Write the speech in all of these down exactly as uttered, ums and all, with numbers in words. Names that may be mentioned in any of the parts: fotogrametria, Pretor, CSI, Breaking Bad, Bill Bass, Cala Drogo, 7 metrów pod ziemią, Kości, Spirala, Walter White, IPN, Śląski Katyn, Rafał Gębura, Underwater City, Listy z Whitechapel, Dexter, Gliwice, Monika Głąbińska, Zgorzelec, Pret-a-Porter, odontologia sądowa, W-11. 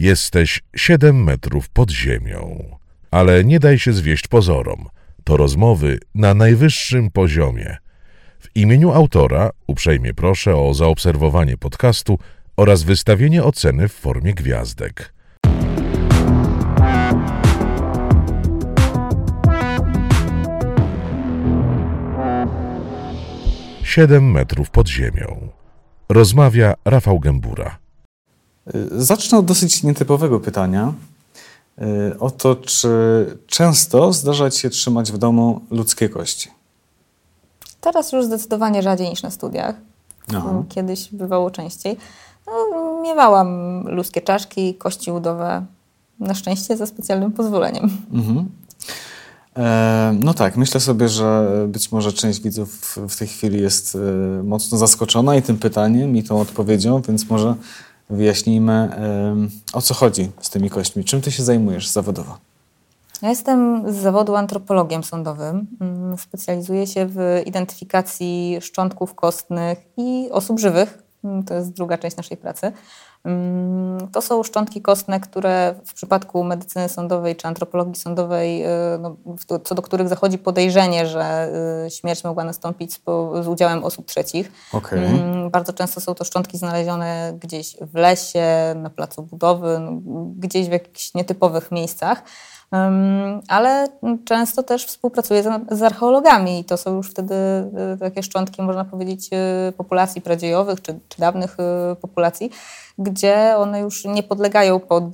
Jesteś siedem metrów pod ziemią. Ale nie daj się zwieść pozorom. To rozmowy na najwyższym poziomie. W imieniu autora uprzejmie proszę o zaobserwowanie podcastu oraz wystawienie oceny w formie gwiazdek. siedem metrów pod ziemią. Rozmawia Rafał Gębura. Zacznę od dosyć nietypowego pytania. O to, czy często zdarza ci się trzymać w domu ludzkie kości? Teraz już zdecydowanie rzadziej niż na studiach. Aha. Kiedyś bywało częściej. No, miewałam ludzkie czaszki, kości udowe. Na szczęście za specjalnym pozwoleniem. Mhm. E, no tak, myślę sobie, że być może część widzów w tej chwili jest e, mocno zaskoczona i tym pytaniem, i tą odpowiedzią, więc może wyjaśnijmy, e, o co chodzi z tymi kośćmi. Czym ty się zajmujesz zawodowo? Ja jestem z zawodu antropologiem sądowym. Specjalizuję się w identyfikacji szczątków kostnych i osób żywych. To jest druga część naszej pracy. To są szczątki kostne, które w przypadku medycyny sądowej czy antropologii sądowej, no, co do których zachodzi podejrzenie, że śmierć mogła nastąpić z udziałem osób trzecich. Okay. Bardzo często są to szczątki znalezione gdzieś w lesie, na placu budowy, gdzieś w jakichś nietypowych miejscach. Ale często też współpracuję z archeologami i to są już wtedy takie szczątki, można powiedzieć, populacji pradziejowych czy, czy dawnych populacji, gdzie one już nie podlegają pod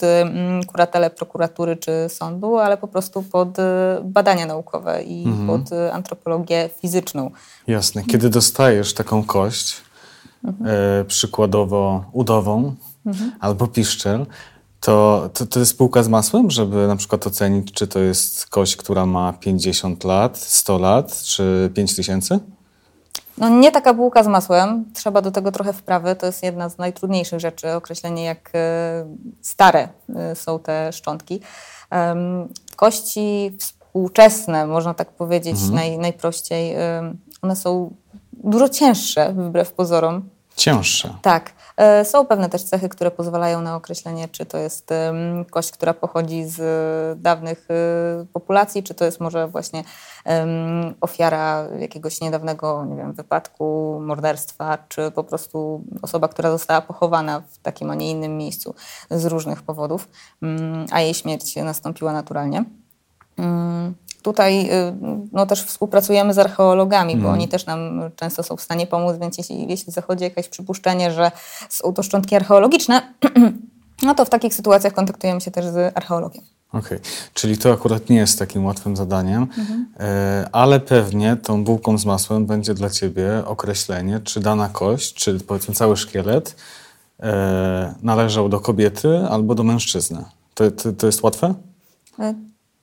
kuratelę prokuratury czy sądu, ale po prostu pod badania naukowe i mhm. pod antropologię fizyczną. Jasne. Kiedy dostajesz taką kość, mhm. e, przykładowo udową mhm. albo piszczel, To, to, to jest półka z masłem, żeby na przykład ocenić, czy to jest kość, która ma pięćdziesiąt lat, sto lat, czy pięć tysięcy? No nie taka bułka z masłem. Trzeba do tego trochę wprawy. To jest jedna z najtrudniejszych rzeczy, określenie jak stare są te szczątki. Kości współczesne, można tak powiedzieć mhm. naj, najprościej, one są dużo cięższe wbrew pozorom. Cięższe. Tak. Są pewne też cechy, które pozwalają na określenie, czy to jest kość, która pochodzi z dawnych populacji, czy to jest może właśnie ofiara jakiegoś niedawnego, nie wiem, wypadku, morderstwa, czy po prostu osoba, która została pochowana w takim, a nie innym miejscu z różnych powodów, a jej śmierć nastąpiła naturalnie. Tutaj no, też współpracujemy z archeologami, bo mm. oni też nam często są w stanie pomóc, więc jeśli, jeśli zachodzi jakieś przypuszczenie, że są to szczątki archeologiczne, no to w takich sytuacjach kontaktujemy się też z archeologiem. Okej, okay. Czyli to akurat nie jest takim łatwym zadaniem, mm-hmm. ale pewnie tą bułką z masłem będzie dla ciebie określenie, czy dana kość, czy powiedzmy cały szkielet e, należał do kobiety albo do mężczyzny. To, to, to jest łatwe?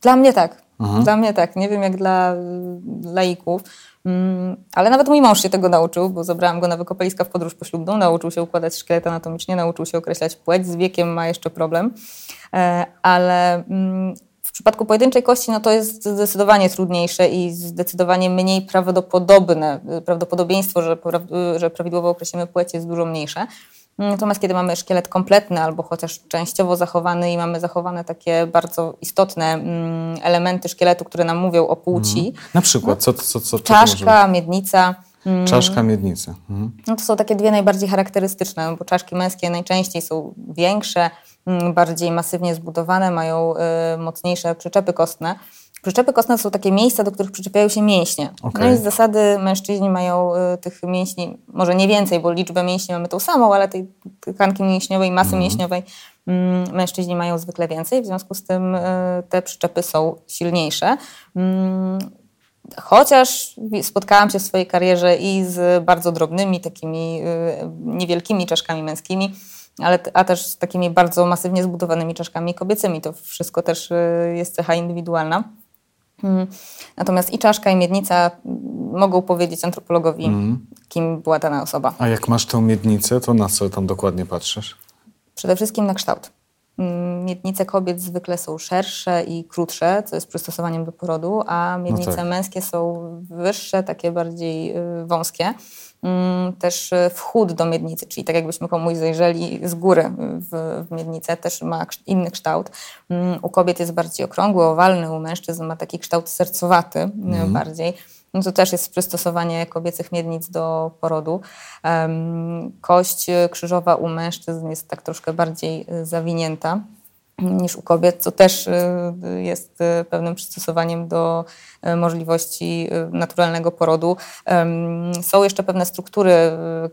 Dla mnie tak. Aha. Dla mnie tak, nie wiem jak dla laików, ale nawet mój mąż się tego nauczył, bo zabrałam go na wykopaliska w podróż poślubną, nauczył się układać szkielet anatomicznie, nauczył się określać płeć, z wiekiem ma jeszcze problem, ale w przypadku pojedynczej kości no to jest zdecydowanie trudniejsze i zdecydowanie mniej prawdopodobne, prawdopodobieństwo, że, pra- że prawidłowo określimy płeć jest dużo mniejsze. Natomiast kiedy mamy szkielet kompletny albo chociaż częściowo zachowany i mamy zachowane takie bardzo istotne elementy szkieletu, które nam mówią o płci. Mhm. Na przykład? Co, co, co, czaszka, miednica. Czaszka, miednica. Mhm. No to są takie dwie najbardziej charakterystyczne, bo czaszki męskie najczęściej są większe, bardziej masywnie zbudowane, mają mocniejsze przyczepy kostne. Przyczepy kostne są takie miejsca, do których przyczepiają się mięśnie. Okay. No i z zasady mężczyźni mają y, tych mięśni, może nie więcej, bo liczbę mięśni mamy tą samą, ale tej tkanki mięśniowej, masy mm. mięśniowej y, mężczyźni mają zwykle więcej, w związku z tym y, te przyczepy są silniejsze. Y, Chociaż spotkałam się w swojej karierze i z bardzo drobnymi, takimi y, niewielkimi czaszkami męskimi, ale, a też z takimi bardzo masywnie zbudowanymi czaszkami kobiecymi. To wszystko też y, jest cecha indywidualna. Hmm. Natomiast i czaszka, i miednica mogą powiedzieć antropologowi, mm. kim była dana osoba. A jak masz tę miednicę, to na co tam dokładnie patrzysz? Przede wszystkim na kształt. Miednice kobiet zwykle są szersze i krótsze, co jest przystosowaniem do porodu, a miednice no tak. męskie są wyższe, takie bardziej wąskie. też wchód do miednicy, czyli tak jakbyśmy komuś zajrzeli z góry w, w miednicę, też ma inny kształt. U kobiet jest bardziej okrągły, owalny, u mężczyzn ma taki kształt sercowaty mm. bardziej. No to też jest przystosowanie kobiecych miednic do porodu. Kość krzyżowa u mężczyzn jest tak troszkę bardziej zawinięta niż u kobiet, co też jest pewnym przystosowaniem do możliwości naturalnego porodu. Są jeszcze pewne struktury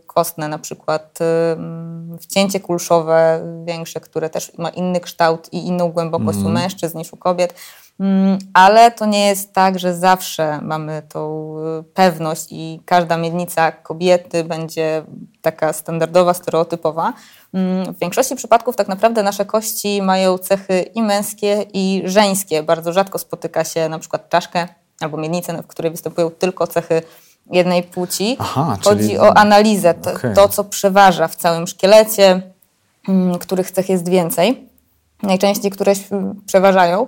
kostne, na przykład wcięcie kulszowe większe, które też ma inny kształt i inną głębokość mm. u mężczyzn niż u kobiet. Ale to nie jest tak, że zawsze mamy tą pewność i każda miednica kobiety będzie taka standardowa, stereotypowa. W większości przypadków tak naprawdę nasze kości mają cechy i męskie, i żeńskie. Bardzo rzadko spotyka się na przykład czaszkę albo miednicę, w której występują tylko cechy jednej płci. Aha, Chodzi czyli... o analizę, to, okay. to co przeważa w całym szkielecie, których cech jest więcej. Najczęściej któreś przeważają.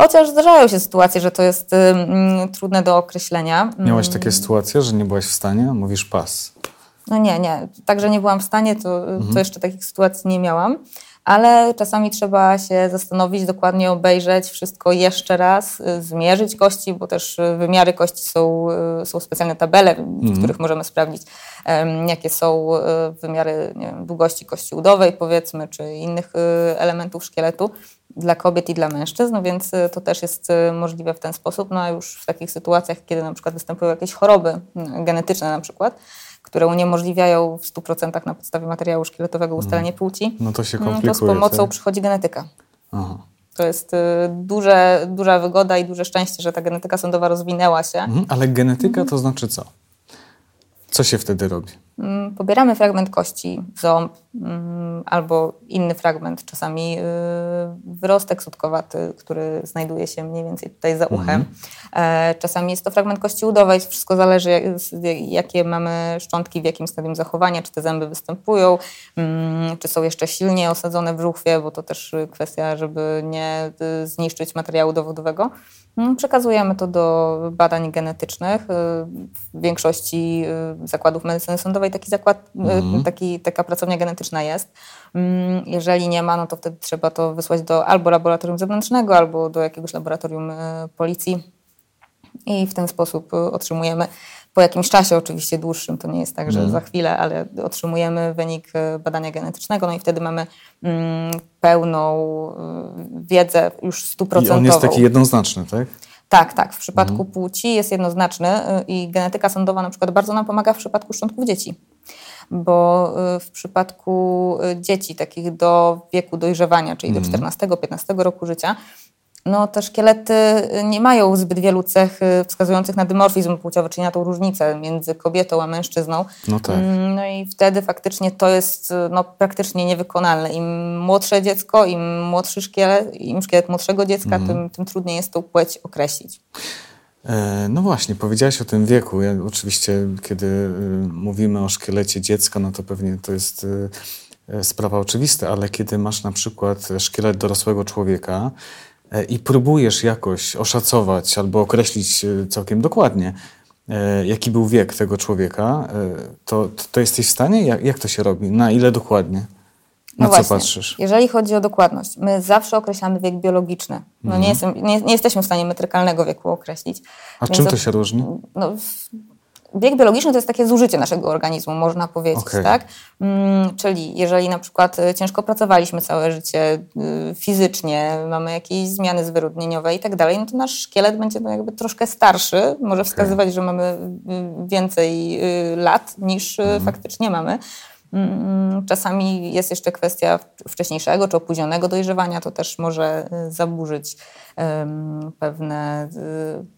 Chociaż zdarzają się sytuacje, że to jest y, y, trudne do określenia. Miałaś takie sytuacje, że nie byłaś w stanie? Mówisz pas. No nie, nie. Także nie byłam w stanie, to, mhm. to jeszcze takich sytuacji nie miałam. Ale czasami trzeba się zastanowić, dokładnie obejrzeć wszystko jeszcze raz, y, zmierzyć kości, bo też wymiary kości są, y, są specjalne tabele, mhm. w których możemy sprawdzić, y, jakie są wymiary, nie wiem, długości kości udowej, powiedzmy, czy innych y, elementów szkieletu. Dla kobiet i dla mężczyzn, no więc to też jest możliwe w ten sposób. No a już w takich sytuacjach, kiedy na przykład występują jakieś choroby genetyczne na przykład, które uniemożliwiają w stu procentach na podstawie materiału szkieletowego ustalenie płci, no to się komplikuje, no to z pomocą tak? przychodzi genetyka. Aha. To jest duże, duża wygoda i duże szczęście, że ta genetyka sądowa rozwinęła się. Mhm, ale genetyka to znaczy co? Co się wtedy robi? Pobieramy fragment kości, ząb albo inny fragment, czasami wyrostek sutkowaty, który znajduje się mniej więcej tutaj za uchem. Mhm. Czasami jest to fragment kości udowej. Wszystko zależy, jakie mamy szczątki, w jakim stadium zachowania, czy te zęby występują, czy są jeszcze silnie osadzone w żuchwie, bo to też kwestia, żeby nie zniszczyć materiału dowodowego. Przekazujemy to do badań genetycznych. W większości zakładów medycyny sądowej taki zakład, mm. taki, taka pracownia genetyczna jest. Jeżeli nie ma, no to wtedy trzeba to wysłać do albo laboratorium zewnętrznego, albo do jakiegoś laboratorium policji. I w ten sposób otrzymujemy, po jakimś czasie oczywiście dłuższym, to nie jest tak, że mm. za chwilę, ale otrzymujemy wynik badania genetycznego, no i wtedy mamy mm, pełną wiedzę już stuprocentową. I on jest taki jednoznaczny, tak? Tak, tak. W przypadku mhm. płci jest jednoznaczny i genetyka sądowa na przykład bardzo nam pomaga w przypadku szczątków dzieci, bo w przypadku dzieci takich do wieku dojrzewania, czyli mhm. do czternastego do piętnastego roku życia, no te szkielety nie mają zbyt wielu cech wskazujących na dymorfizm płciowy, czyli na tą różnicę między kobietą a mężczyzną. No tak. No i wtedy faktycznie to jest no, praktycznie niewykonalne. Im młodsze dziecko, im młodszy szkielet, im szkielet młodszego dziecka, mm. tym, tym trudniej jest tą płeć określić. No właśnie, powiedziałaś o tym wieku. Ja, oczywiście, kiedy mówimy o szkielecie dziecka, no to pewnie to jest... sprawa oczywista, ale kiedy masz na przykład szkielet dorosłego człowieka i próbujesz jakoś oszacować albo określić całkiem dokładnie, jaki był wiek tego człowieka, to, to jesteś w stanie? Jak, jak to się robi? Na ile dokładnie? Na no co właśnie, patrzysz? Jeżeli chodzi o dokładność, my zawsze określamy wiek biologiczny. No mhm. nie, jestem, nie, nie jesteśmy w stanie metrykalnego wieku określić. A czym to się różni? No, w... Wiek biologiczny to jest takie zużycie naszego organizmu, można powiedzieć, okay. tak? Mm, czyli jeżeli na przykład ciężko pracowaliśmy całe życie y, fizycznie, mamy jakieś zmiany zwyrodnieniowe i tak dalej, no to nasz szkielet będzie no, jakby troszkę starszy, może okay. wskazywać, że mamy więcej y, lat niż mm. faktycznie mamy. Czasami jest jeszcze kwestia wcześniejszego czy opóźnionego dojrzewania, to też może zaburzyć pewne,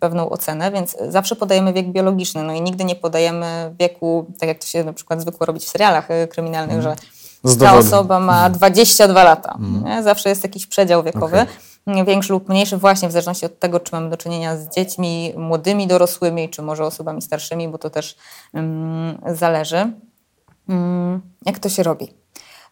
pewną ocenę, więc zawsze podajemy wiek biologiczny, no i nigdy nie podajemy wieku, tak jak to się na przykład zwykło robić w serialach kryminalnych, mm. że ta osoba ma dwadzieścia dwa lata. Mm. Nie? Zawsze jest jakiś przedział wiekowy. Okay. Większy lub mniejszy właśnie w zależności od tego, czy mamy do czynienia z dziećmi młodymi, dorosłymi, czy może osobami starszymi, bo to też um, zależy. Jak to się robi?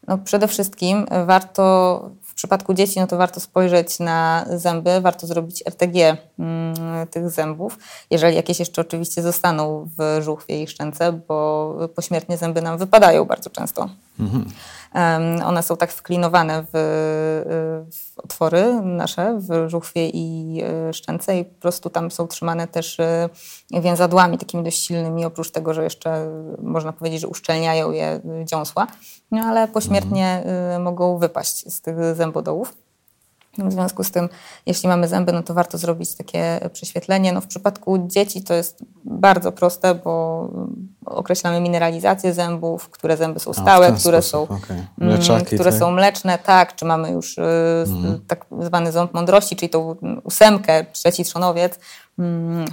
No przede wszystkim warto w przypadku dzieci, no to warto spojrzeć na zęby, warto zrobić er te gie mm, tych zębów, jeżeli jakieś jeszcze oczywiście zostaną w żuchwie i szczęce, bo pośmiertnie zęby nam wypadają bardzo często. Mhm. Um, one są tak wklinowane w, w otwory nasze, w żuchwie i szczęce i po prostu tam są trzymane też więzadłami takimi dość silnymi, oprócz tego, że jeszcze można powiedzieć, że uszczelniają je dziąsła, no ale pośmiertnie mhm. mogą wypaść z tych zębodołów. W związku z tym, jeśli mamy zęby, no to warto zrobić takie prześwietlenie. No w przypadku dzieci to jest bardzo proste, bo określamy mineralizację zębów, które zęby są stałe, A, które, są, okay. Mleczaki, które tak? są mleczne, tak, czy mamy już mm. tak zwany ząb mądrości, czyli tą ósemkę, trzeci trzonowiec.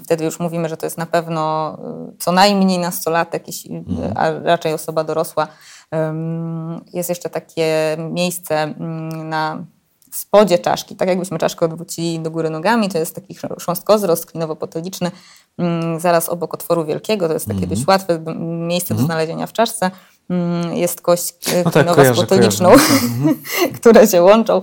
Wtedy już mówimy, że to jest na pewno co najmniej nastolatek, a raczej osoba dorosła. Jest jeszcze takie miejsce na spodzie czaszki, tak jakbyśmy czaszkę odwrócili do góry nogami, to jest taki chrząstkozrost klinowo-potyliczny, zaraz obok otworu wielkiego, to jest takie mm-hmm. dość łatwe miejsce mm-hmm. do znalezienia w czaszce. Jest kość no klinowo-spotoliczną, tak, mm-hmm. które się łączą.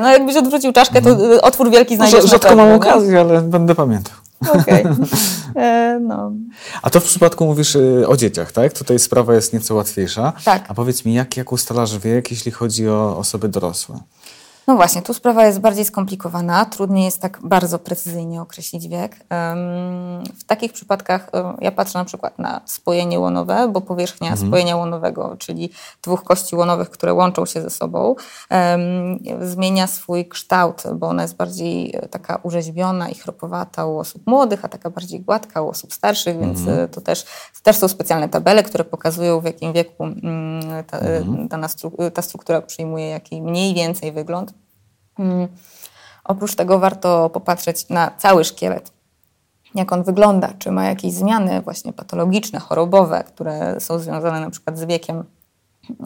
No jakbyś odwrócił czaszkę, mm-hmm. to otwór wielki znajdziesz. No, rzadko mam okazję, ale będę pamiętał. Okej. Okay. No. A to w przypadku mówisz o dzieciach, tak? Tutaj sprawa jest nieco łatwiejsza. Tak. A powiedz mi, jak, jak ustalasz wiek, jeśli chodzi o osoby dorosłe? No właśnie, tu sprawa jest bardziej skomplikowana, trudniej jest tak bardzo precyzyjnie określić wiek. W takich przypadkach ja patrzę na przykład na spojenie łonowe, bo powierzchnia mhm. spojenia łonowego, czyli dwóch kości łonowych, które łączą się ze sobą, zmienia swój kształt, bo ona jest bardziej taka urzeźbiona i chropowata u osób młodych, a taka bardziej gładka u osób starszych, więc mhm. to też, też są specjalne tabele, które pokazują, w jakim wieku ta, mhm. dana stru- ta struktura przyjmuje jaki mniej więcej wygląd. Hmm. Oprócz tego warto popatrzeć na cały szkielet, jak on wygląda, czy ma jakieś zmiany właśnie patologiczne, chorobowe, które są związane na przykład z wiekiem,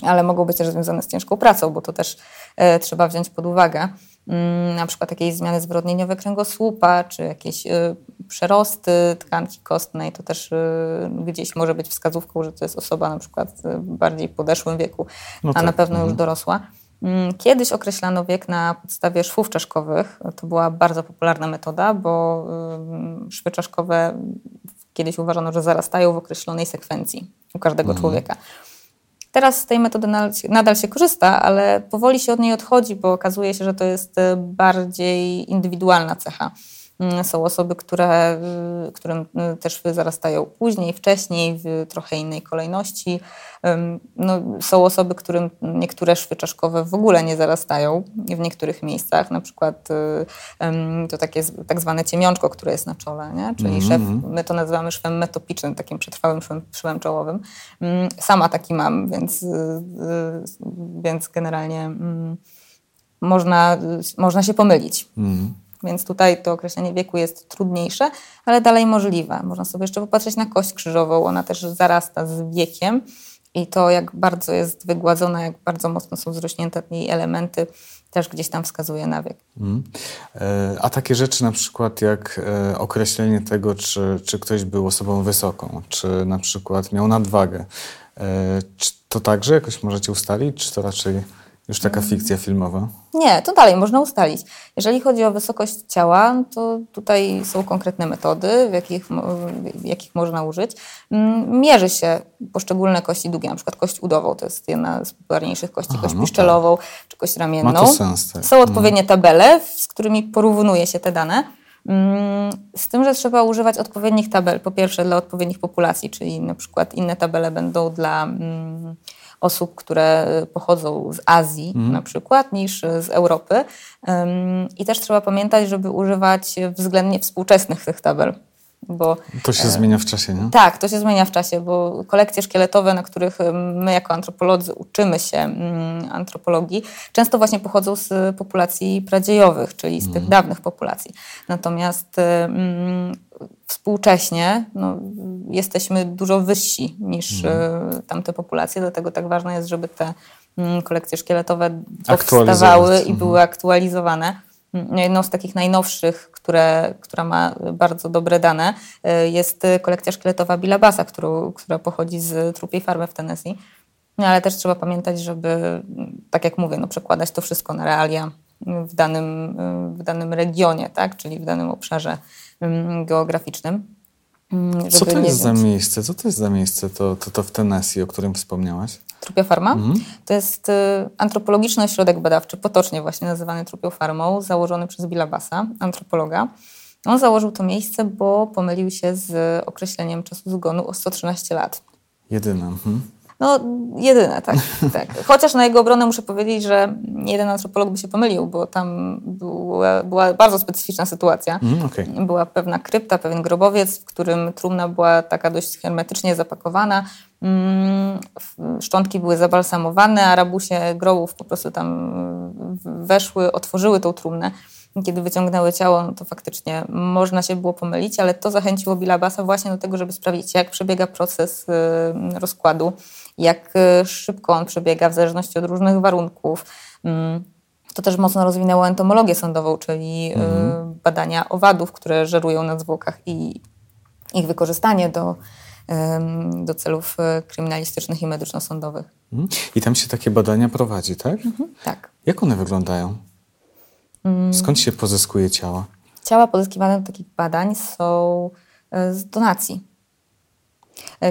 ale mogą być też związane z ciężką pracą, bo to też e, trzeba wziąć pod uwagę. Hmm, na przykład jakieś zmiany zwyrodnieniowe kręgosłupa, czy jakieś e, przerosty tkanki kostnej, to też e, gdzieś może być wskazówką, że to jest osoba na przykład w bardziej podeszłym wieku, no tak, a na pewno mhm. już dorosła. Kiedyś określano wiek na podstawie szwów czaszkowych. To była bardzo popularna metoda, bo szwy czaszkowe kiedyś uważano, że zarastają w określonej sekwencji u każdego mhm. człowieka. Teraz z tej metody nadal się korzysta, ale powoli się od niej odchodzi, bo okazuje się, że to jest bardziej indywidualna cecha. Są osoby, które, którym te szwy zarastają później, wcześniej, w trochę innej kolejności. No, są osoby, którym niektóre szwy czaszkowe w ogóle nie zarastają w niektórych miejscach. Na przykład to takie tak zwane ciemiączko, które jest na czole, nie? Czyli mm-hmm. szef, my to nazywamy szwem metopicznym, takim przetrwałym szwem, szwem czołowym. Sama taki mam, więc, więc generalnie można, można się pomylić. Mm-hmm. Więc tutaj to określenie wieku jest trudniejsze, ale dalej możliwe. Można sobie jeszcze popatrzeć na kość krzyżową, ona też zarasta z wiekiem i to jak bardzo jest wygładzona, jak bardzo mocno są zrośnięte jej elementy, też gdzieś tam wskazuje na wiek. Mm. A takie rzeczy na przykład jak określenie tego, czy, czy ktoś był osobą wysoką, czy na przykład miał nadwagę, czy to także jakoś możecie ustalić, czy to raczej... Już taka fikcja filmowa? Nie, to dalej można ustalić. Jeżeli chodzi o wysokość ciała, to tutaj są konkretne metody, w jakich, w jakich można użyć. Mierzy się poszczególne kości długie, na przykład kość udową, to jest jedna z popularniejszych kości, Aha, kość no piszczelową tak. czy kość ramienną. Ma to sens, tak. Są odpowiednie tabele, z którymi porównuje się te dane. Z tym, że trzeba używać odpowiednich tabel, po pierwsze dla odpowiednich populacji, czyli na przykład inne tabele będą dla... osób, które pochodzą z Azji mm. na przykład, niż z Europy. Um, I też trzeba pamiętać, żeby używać względnie współczesnych tych tabel. Bo, to się e, zmienia w czasie, nie? Tak, to się zmienia w czasie, bo kolekcje szkieletowe, na których my jako antropolodzy uczymy się mm, antropologii, często właśnie pochodzą z populacji pradziejowych, czyli z mm. tych dawnych populacji. Natomiast mm, współcześnie no, jesteśmy dużo wyżsi niż mm. tamte populacje, dlatego tak ważne jest, żeby te mm, kolekcje szkieletowe powstawały mm. i były aktualizowane. Jedną z takich najnowszych, które, która ma bardzo dobre dane, jest kolekcja szkieletowa Billa Bassa, która pochodzi z Trupiej Farmy w Tennessee. No ale też trzeba pamiętać, żeby, tak jak mówię, no, przekładać to wszystko na realia w danym, w danym regionie, tak? Czyli w danym obszarze geograficznym. Co to jest za miejsce? Co to jest za miejsce to, to, to w Tennessee, o którym wspomniałaś? Trupia Farma? Mhm. To jest y, antropologiczny ośrodek badawczy, potocznie właśnie nazywany Trupią Farmą, założony przez Billa Bassa, antropologa. On założył to miejsce, bo pomylił się z określeniem czasu zgonu o sto trzynaście lat. Jedyne. Mhm. No, jedyne, tak, tak. Chociaż na jego obronę muszę powiedzieć, że jeden antropolog by się pomylił, bo tam była, była bardzo specyficzna sytuacja. Mm, okay. Była pewna krypta, pewien grobowiec, w którym trumna była taka dość hermetycznie zapakowana. Szczątki były zabalsamowane, a rabusie grobów po prostu tam weszły, otworzyły tą trumnę. Kiedy wyciągnęły ciało, no to faktycznie można się było pomylić, ale to zachęciło Billa Bassa właśnie do tego, żeby sprawdzić, jak przebiega proces rozkładu, jak szybko on przebiega w zależności od różnych warunków. To też mocno rozwinęło entomologię sądową, czyli mhm. badania owadów, które żerują na zwłokach i ich wykorzystanie do, do celów kryminalistycznych i medyczno-sądowych. I tam się takie badania prowadzi, tak? Mhm, tak. Jak one wyglądają? Skąd się pozyskuje ciała? Ciała pozyskiwane do takich badań są z donacji.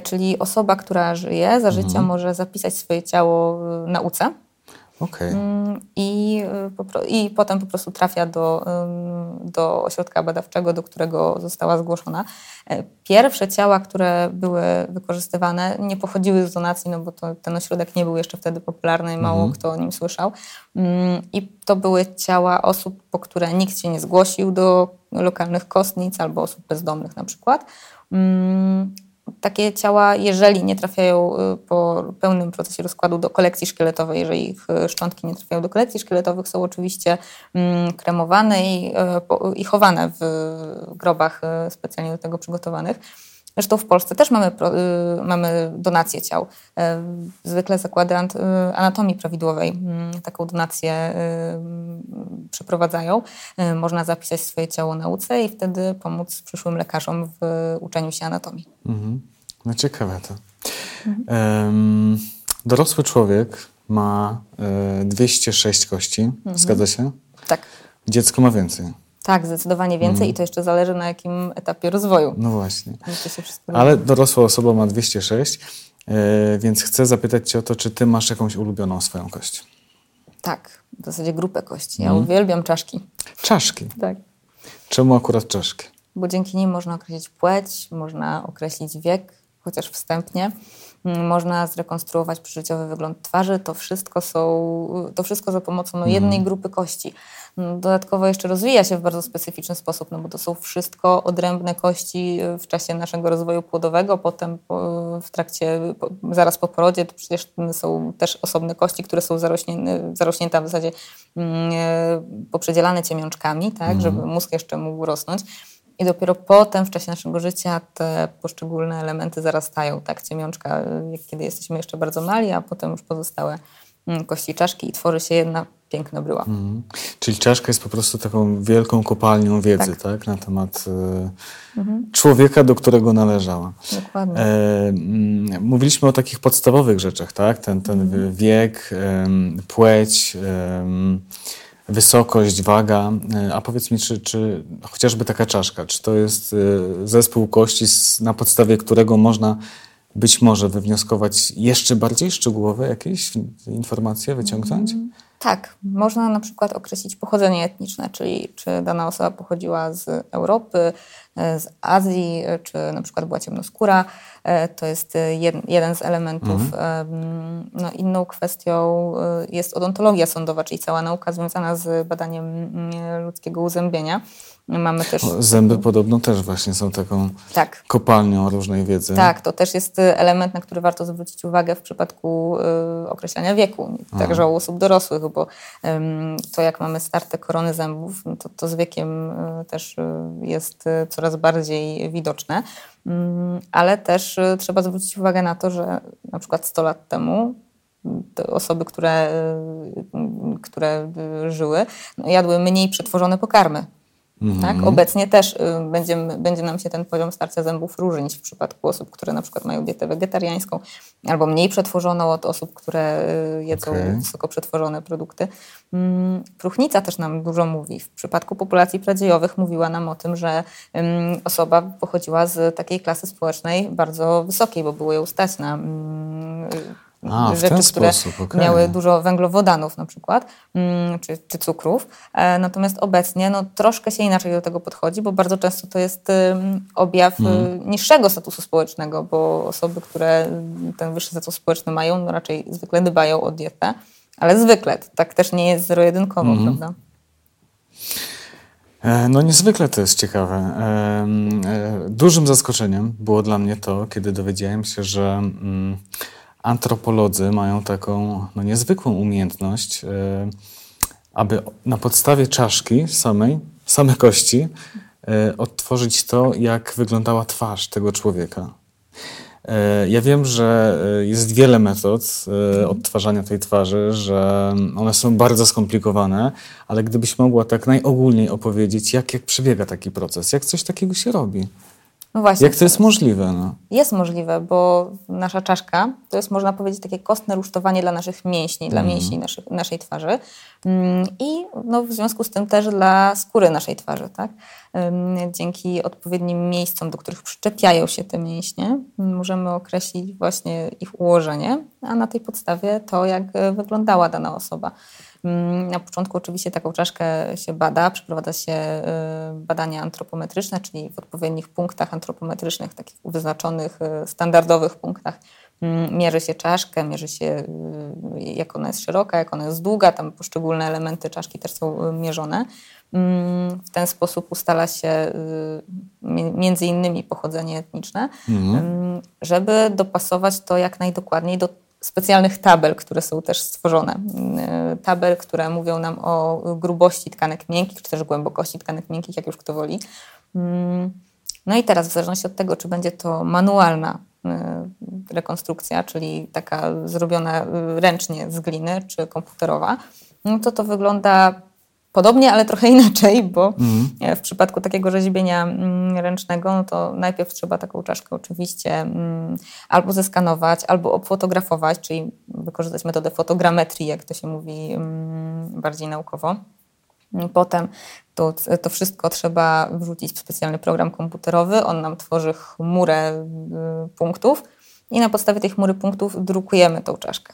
Czyli osoba, która żyje za życia, mhm. może zapisać swoje ciało nauce. Okay. I, I potem po prostu trafia do, do ośrodka badawczego, do którego została zgłoszona. Pierwsze ciała, które były wykorzystywane, nie pochodziły z donacji, no bo to, ten ośrodek nie był jeszcze wtedy popularny i mało mm. kto o nim słyszał. I to były ciała osób, po które nikt się nie zgłosił do lokalnych kostnic albo osób bezdomnych na przykład. Takie ciała, jeżeli nie trafiają po pełnym procesie rozkładu do kolekcji szkieletowej, jeżeli ich szczątki nie trafiają do kolekcji szkieletowych, są oczywiście kremowane i, i chowane w grobach specjalnie do tego przygotowanych. Zresztą w Polsce też mamy, mamy donację ciał. Zwykle zakłady anatomii prawidłowej taką donację przeprowadzają. Można zapisać swoje ciało nauce i wtedy pomóc przyszłym lekarzom w uczeniu się anatomii. Mhm. No ciekawe to. Mhm. Um, dorosły człowiek ma dwieście sześć kości, mhm. zgadza się? Tak. Dziecko ma więcej. Tak, zdecydowanie więcej mm. i to jeszcze zależy na jakim etapie rozwoju. No właśnie. Ale dorosła osoba ma dwieście sześć, yy, więc chcę zapytać Cię o to, czy Ty masz jakąś ulubioną swoją kość? Tak, w zasadzie grupę kości. Ja mm. uwielbiam czaszki. Czaszki? Tak. Czemu akurat czaszki? Bo dzięki nim można określić płeć, można określić wiek, chociaż wstępnie. Można zrekonstruować przyżyciowy wygląd twarzy. To wszystko, są, to wszystko za pomocą no, jednej mm. grupy kości. Dodatkowo jeszcze rozwija się w bardzo specyficzny sposób, no bo to są wszystko odrębne kości w czasie naszego rozwoju płodowego, potem w trakcie, zaraz po porodzie, to przecież są też osobne kości, które są zarośnięte w zasadzie poprzedzielane ciemiączkami, tak, mm. żeby mózg jeszcze mógł rosnąć. I dopiero potem, w czasie naszego życia, te poszczególne elementy zarastają. Tak, ciemiączka, kiedy jesteśmy jeszcze bardzo mali, a potem już pozostałe kości czaszki i tworzy się jedna piękna bryła. Mhm. Czyli czaszka jest po prostu taką wielką kopalnią wiedzy, tak? tak? Na temat y, mhm. człowieka, do którego należała. Dokładnie. E, m, mówiliśmy o takich podstawowych rzeczach, tak? Ten, ten mhm. wiek, y, płeć, y, wysokość, waga, a powiedz mi, czy, czy chociażby taka czaszka, czy to jest zespół kości, na podstawie którego można być może wywnioskować jeszcze bardziej szczegółowe jakieś informacje, wyciągnąć? Tak, można na przykład określić pochodzenie etniczne, czyli czy dana osoba pochodziła z Europy, z Azji, czy na przykład była ciemnoskóra. To jest jed, jeden z elementów. Mhm. No, inną kwestią jest odontologia sądowa, czyli cała nauka związana z badaniem ludzkiego uzębienia. Mamy też... Zęby podobno też właśnie są taką tak. kopalnią różnej wiedzy. Tak, to też jest element, na który warto zwrócić uwagę w przypadku y, określania wieku, Aha. także u osób dorosłych, bo y, to jak mamy starte korony zębów, to, to z wiekiem y, też y, jest y, coraz bardziej widoczne. Y, ale też y, trzeba zwrócić uwagę na to, że na przykład sto lat temu osoby, które, y, które y, żyły, no, jadły mniej przetworzone pokarmy. Mhm. Tak? Obecnie też będziemy, będzie nam się ten poziom starcia zębów różnić w przypadku osób, które na przykład mają dietę wegetariańską albo mniej przetworzoną od osób, które jedzą okay. wysoko przetworzone produkty. Próchnica też nam dużo mówi. W przypadku populacji pradziejowych mówiła nam o tym, że osoba pochodziła z takiej klasy społecznej bardzo wysokiej, bo było ją stać na... A, rzeczy, które sposób, okay. miały dużo węglowodanów na przykład, czy, czy cukrów. Natomiast obecnie no, troszkę się inaczej do tego podchodzi, bo bardzo często to jest objaw mm. niższego statusu społecznego, bo osoby, które ten wyższy status społeczny mają, no, raczej zwykle dbają o dietę, ale zwykle, tak też nie jest zero-jedynkowo, mm. prawda? No niezwykle to jest ciekawe. Dużym zaskoczeniem było dla mnie to, kiedy dowiedziałem się, że antropolodzy mają taką no, niezwykłą umiejętność, yy, aby na podstawie czaszki samej, same kości yy, odtworzyć to, jak wyglądała twarz tego człowieka. Yy, ja wiem, że jest wiele metod yy, odtwarzania tej twarzy, że one są bardzo skomplikowane, ale gdybyś mogła tak najogólniej opowiedzieć, jak, jak przebiega taki proces, jak coś takiego się robi. No właśnie, jak to jest możliwe? No? Jest możliwe, bo nasza czaszka to jest, można powiedzieć, takie kostne rusztowanie dla naszych mięśni, mm. dla mięśni naszy, naszej twarzy i no, w związku z tym też dla skóry naszej twarzy. Tak? Dzięki odpowiednim miejscom, do których przyczepiają się te mięśnie, możemy określić właśnie ich ułożenie, a na tej podstawie to, jak wyglądała dana osoba. Na początku oczywiście taką czaszkę się bada, przeprowadza się badania antropometryczne, czyli w odpowiednich punktach antropometrycznych, takich wyznaczonych, standardowych punktach mierzy się czaszkę, mierzy się jak ona jest szeroka, jak ona jest długa, tam poszczególne elementy czaszki też są mierzone. W ten sposób ustala się między innymi pochodzenie etniczne, mhm. żeby dopasować to jak najdokładniej do specjalnych tabel, które są też stworzone. Tabel, które mówią nam o grubości tkanek miękkich, czy też głębokości tkanek miękkich, jak już kto woli. No i teraz w zależności od tego, czy będzie to manualna rekonstrukcja, czyli taka zrobiona ręcznie z gliny, czy komputerowa, no to to wygląda podobnie, ale trochę inaczej, bo mm. w przypadku takiego rzeźbienia ręcznego, no to najpierw trzeba taką czaszkę oczywiście albo zeskanować, albo obfotografować, czyli wykorzystać metodę fotogrametrii, jak to się mówi bardziej naukowo. Potem to, to wszystko trzeba wrzucić w specjalny program komputerowy, on nam tworzy chmurę punktów i na podstawie tej chmury punktów drukujemy tą czaszkę.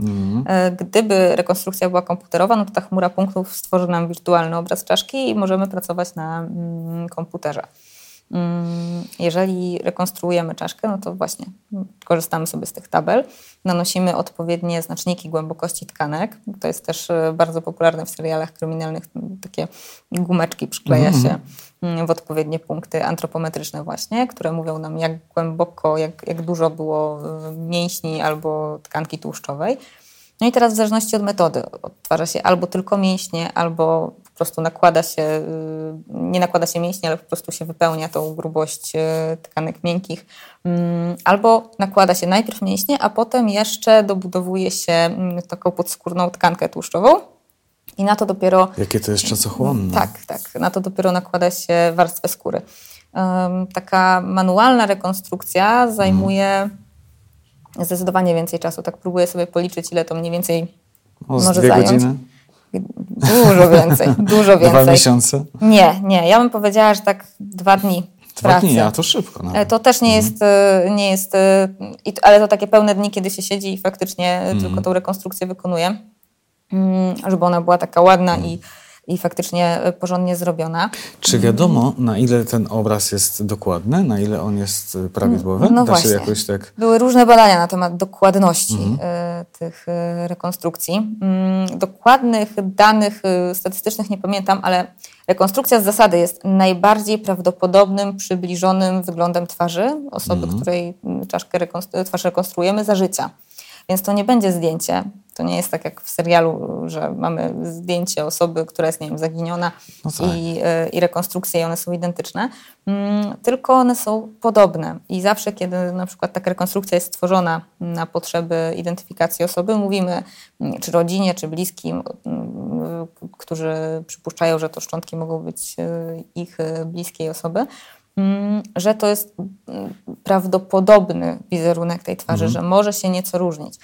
Mhm. Gdyby rekonstrukcja była komputerowa, no to ta chmura punktów stworzy nam wirtualny obraz czaszki i możemy pracować na mm, komputerze. Mm, jeżeli rekonstruujemy czaszkę, no to właśnie korzystamy sobie z tych tabel, nanosimy odpowiednie znaczniki głębokości tkanek. To jest też bardzo popularne w serialach kryminalnych, takie gumeczki przykleja mhm. się w odpowiednie punkty antropometryczne właśnie, które mówią nam, jak głęboko, jak, jak dużo było mięśni albo tkanki tłuszczowej. No i teraz w zależności od metody odtwarza się albo tylko mięśnie, albo po prostu nakłada się, nie nakłada się mięśnie, ale po prostu się wypełnia tą grubość tkanek miękkich, albo nakłada się najpierw mięśnie, a potem jeszcze dobudowuje się taką podskórną tkankę tłuszczową. I na to dopiero... Jakie to jest czasochłonne. Tak, tak. Na to dopiero nakłada się warstwę skóry. Um, taka manualna rekonstrukcja zajmuje mm. zdecydowanie więcej czasu. Tak próbuję sobie policzyć, ile to mniej więcej o, może dwie zająć. Godziny? Dużo więcej. Dużo więcej. Dwa miesiące? Nie, nie. Ja bym powiedziała, że tak dwa dni dwa pracy. Dwa dni, a to szybko. Nawet. To też nie mm. jest... nie jest, ale to takie pełne dni, kiedy się siedzi i faktycznie mm. tylko tą rekonstrukcję wykonuje. Żeby ona była taka ładna i, i faktycznie porządnie zrobiona. Czy wiadomo, na ile ten obraz jest dokładny? Na ile on jest prawidłowy? No da się właśnie. Jakoś tak... Były różne badania na temat dokładności mhm. tych rekonstrukcji. Dokładnych danych statystycznych nie pamiętam, ale rekonstrukcja z zasady jest najbardziej prawdopodobnym, przybliżonym wyglądem twarzy osoby, mhm. której czaszkę rekonstru- twarz rekonstruujemy za życia. Więc to nie będzie zdjęcie, To nie jest tak jak w serialu, że mamy zdjęcie osoby, która jest, nie wiem, zaginiona no tak. i, i rekonstrukcje i one są identyczne, tylko one są podobne. I zawsze, kiedy na przykład taka rekonstrukcja jest stworzona na potrzeby identyfikacji osoby, mówimy czy rodzinie, czy bliskim, którzy przypuszczają, że to szczątki mogą być ich bliskiej osoby, że to jest prawdopodobny wizerunek tej twarzy, mhm. że może się nieco różnić.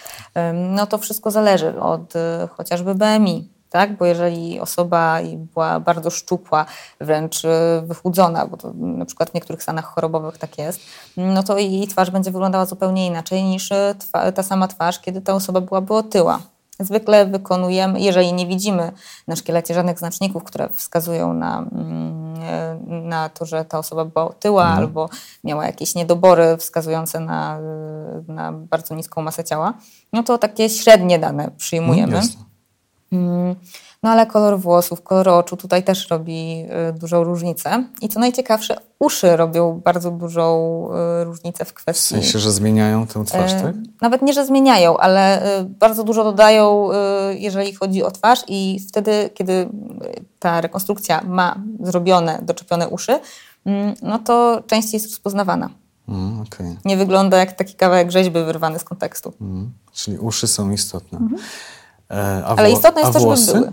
No to wszystko zależy od chociażby B M I, tak? Bo jeżeli osoba była bardzo szczupła, wręcz wychudzona, bo to na przykład w niektórych stanach chorobowych tak jest, no to jej twarz będzie wyglądała zupełnie inaczej niż ta sama twarz, kiedy ta osoba byłaby otyła. Zwykle wykonujemy, jeżeli nie widzimy na szkielecie żadnych znaczników, które wskazują na, na to, że ta osoba była otyła mhm. albo miała jakieś niedobory wskazujące na, na bardzo niską masę ciała, no to takie średnie dane przyjmujemy. Mhm, no ale kolor włosów, kolor oczu tutaj też robi dużą różnicę. I co najciekawsze, uszy robią bardzo dużą różnicę w kwestii... W sensie, że zmieniają tę twarz, tak? Nawet nie, że zmieniają, ale bardzo dużo dodają, jeżeli chodzi o twarz i wtedy, kiedy ta rekonstrukcja ma zrobione, doczepione uszy, no to częściej jest rozpoznawana. Mm, okay. Nie wygląda jak taki kawałek rzeźby wyrwany z kontekstu. Mm, czyli uszy są istotne. Mhm. E, a ale wo- istotne jest a to, żeby były.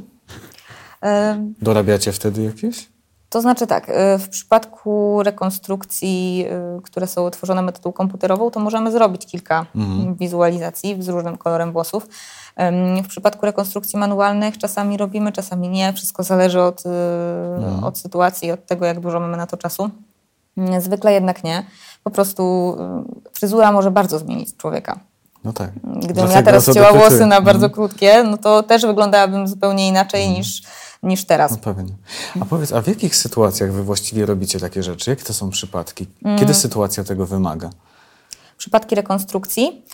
Dorabiacie wtedy jakieś? To znaczy tak, w przypadku rekonstrukcji, które są tworzone metodą komputerową, to możemy zrobić kilka mhm. wizualizacji z różnym kolorem włosów. W przypadku rekonstrukcji manualnych czasami robimy, czasami nie. Wszystko zależy od, mhm. od sytuacji, od tego, jak dużo mamy na to czasu. Zwykle jednak nie. Po prostu fryzura może bardzo zmienić człowieka. No tak. Gdybym ja teraz cięła włosy na bardzo mhm. krótkie, no to też wyglądałabym zupełnie inaczej mhm. niż, niż teraz. No pewnie. A powiedz, a w jakich sytuacjach wy właściwie robicie takie rzeczy? Jakie to są przypadki? Kiedy mhm. sytuacja tego wymaga? Przypadki rekonstrukcji?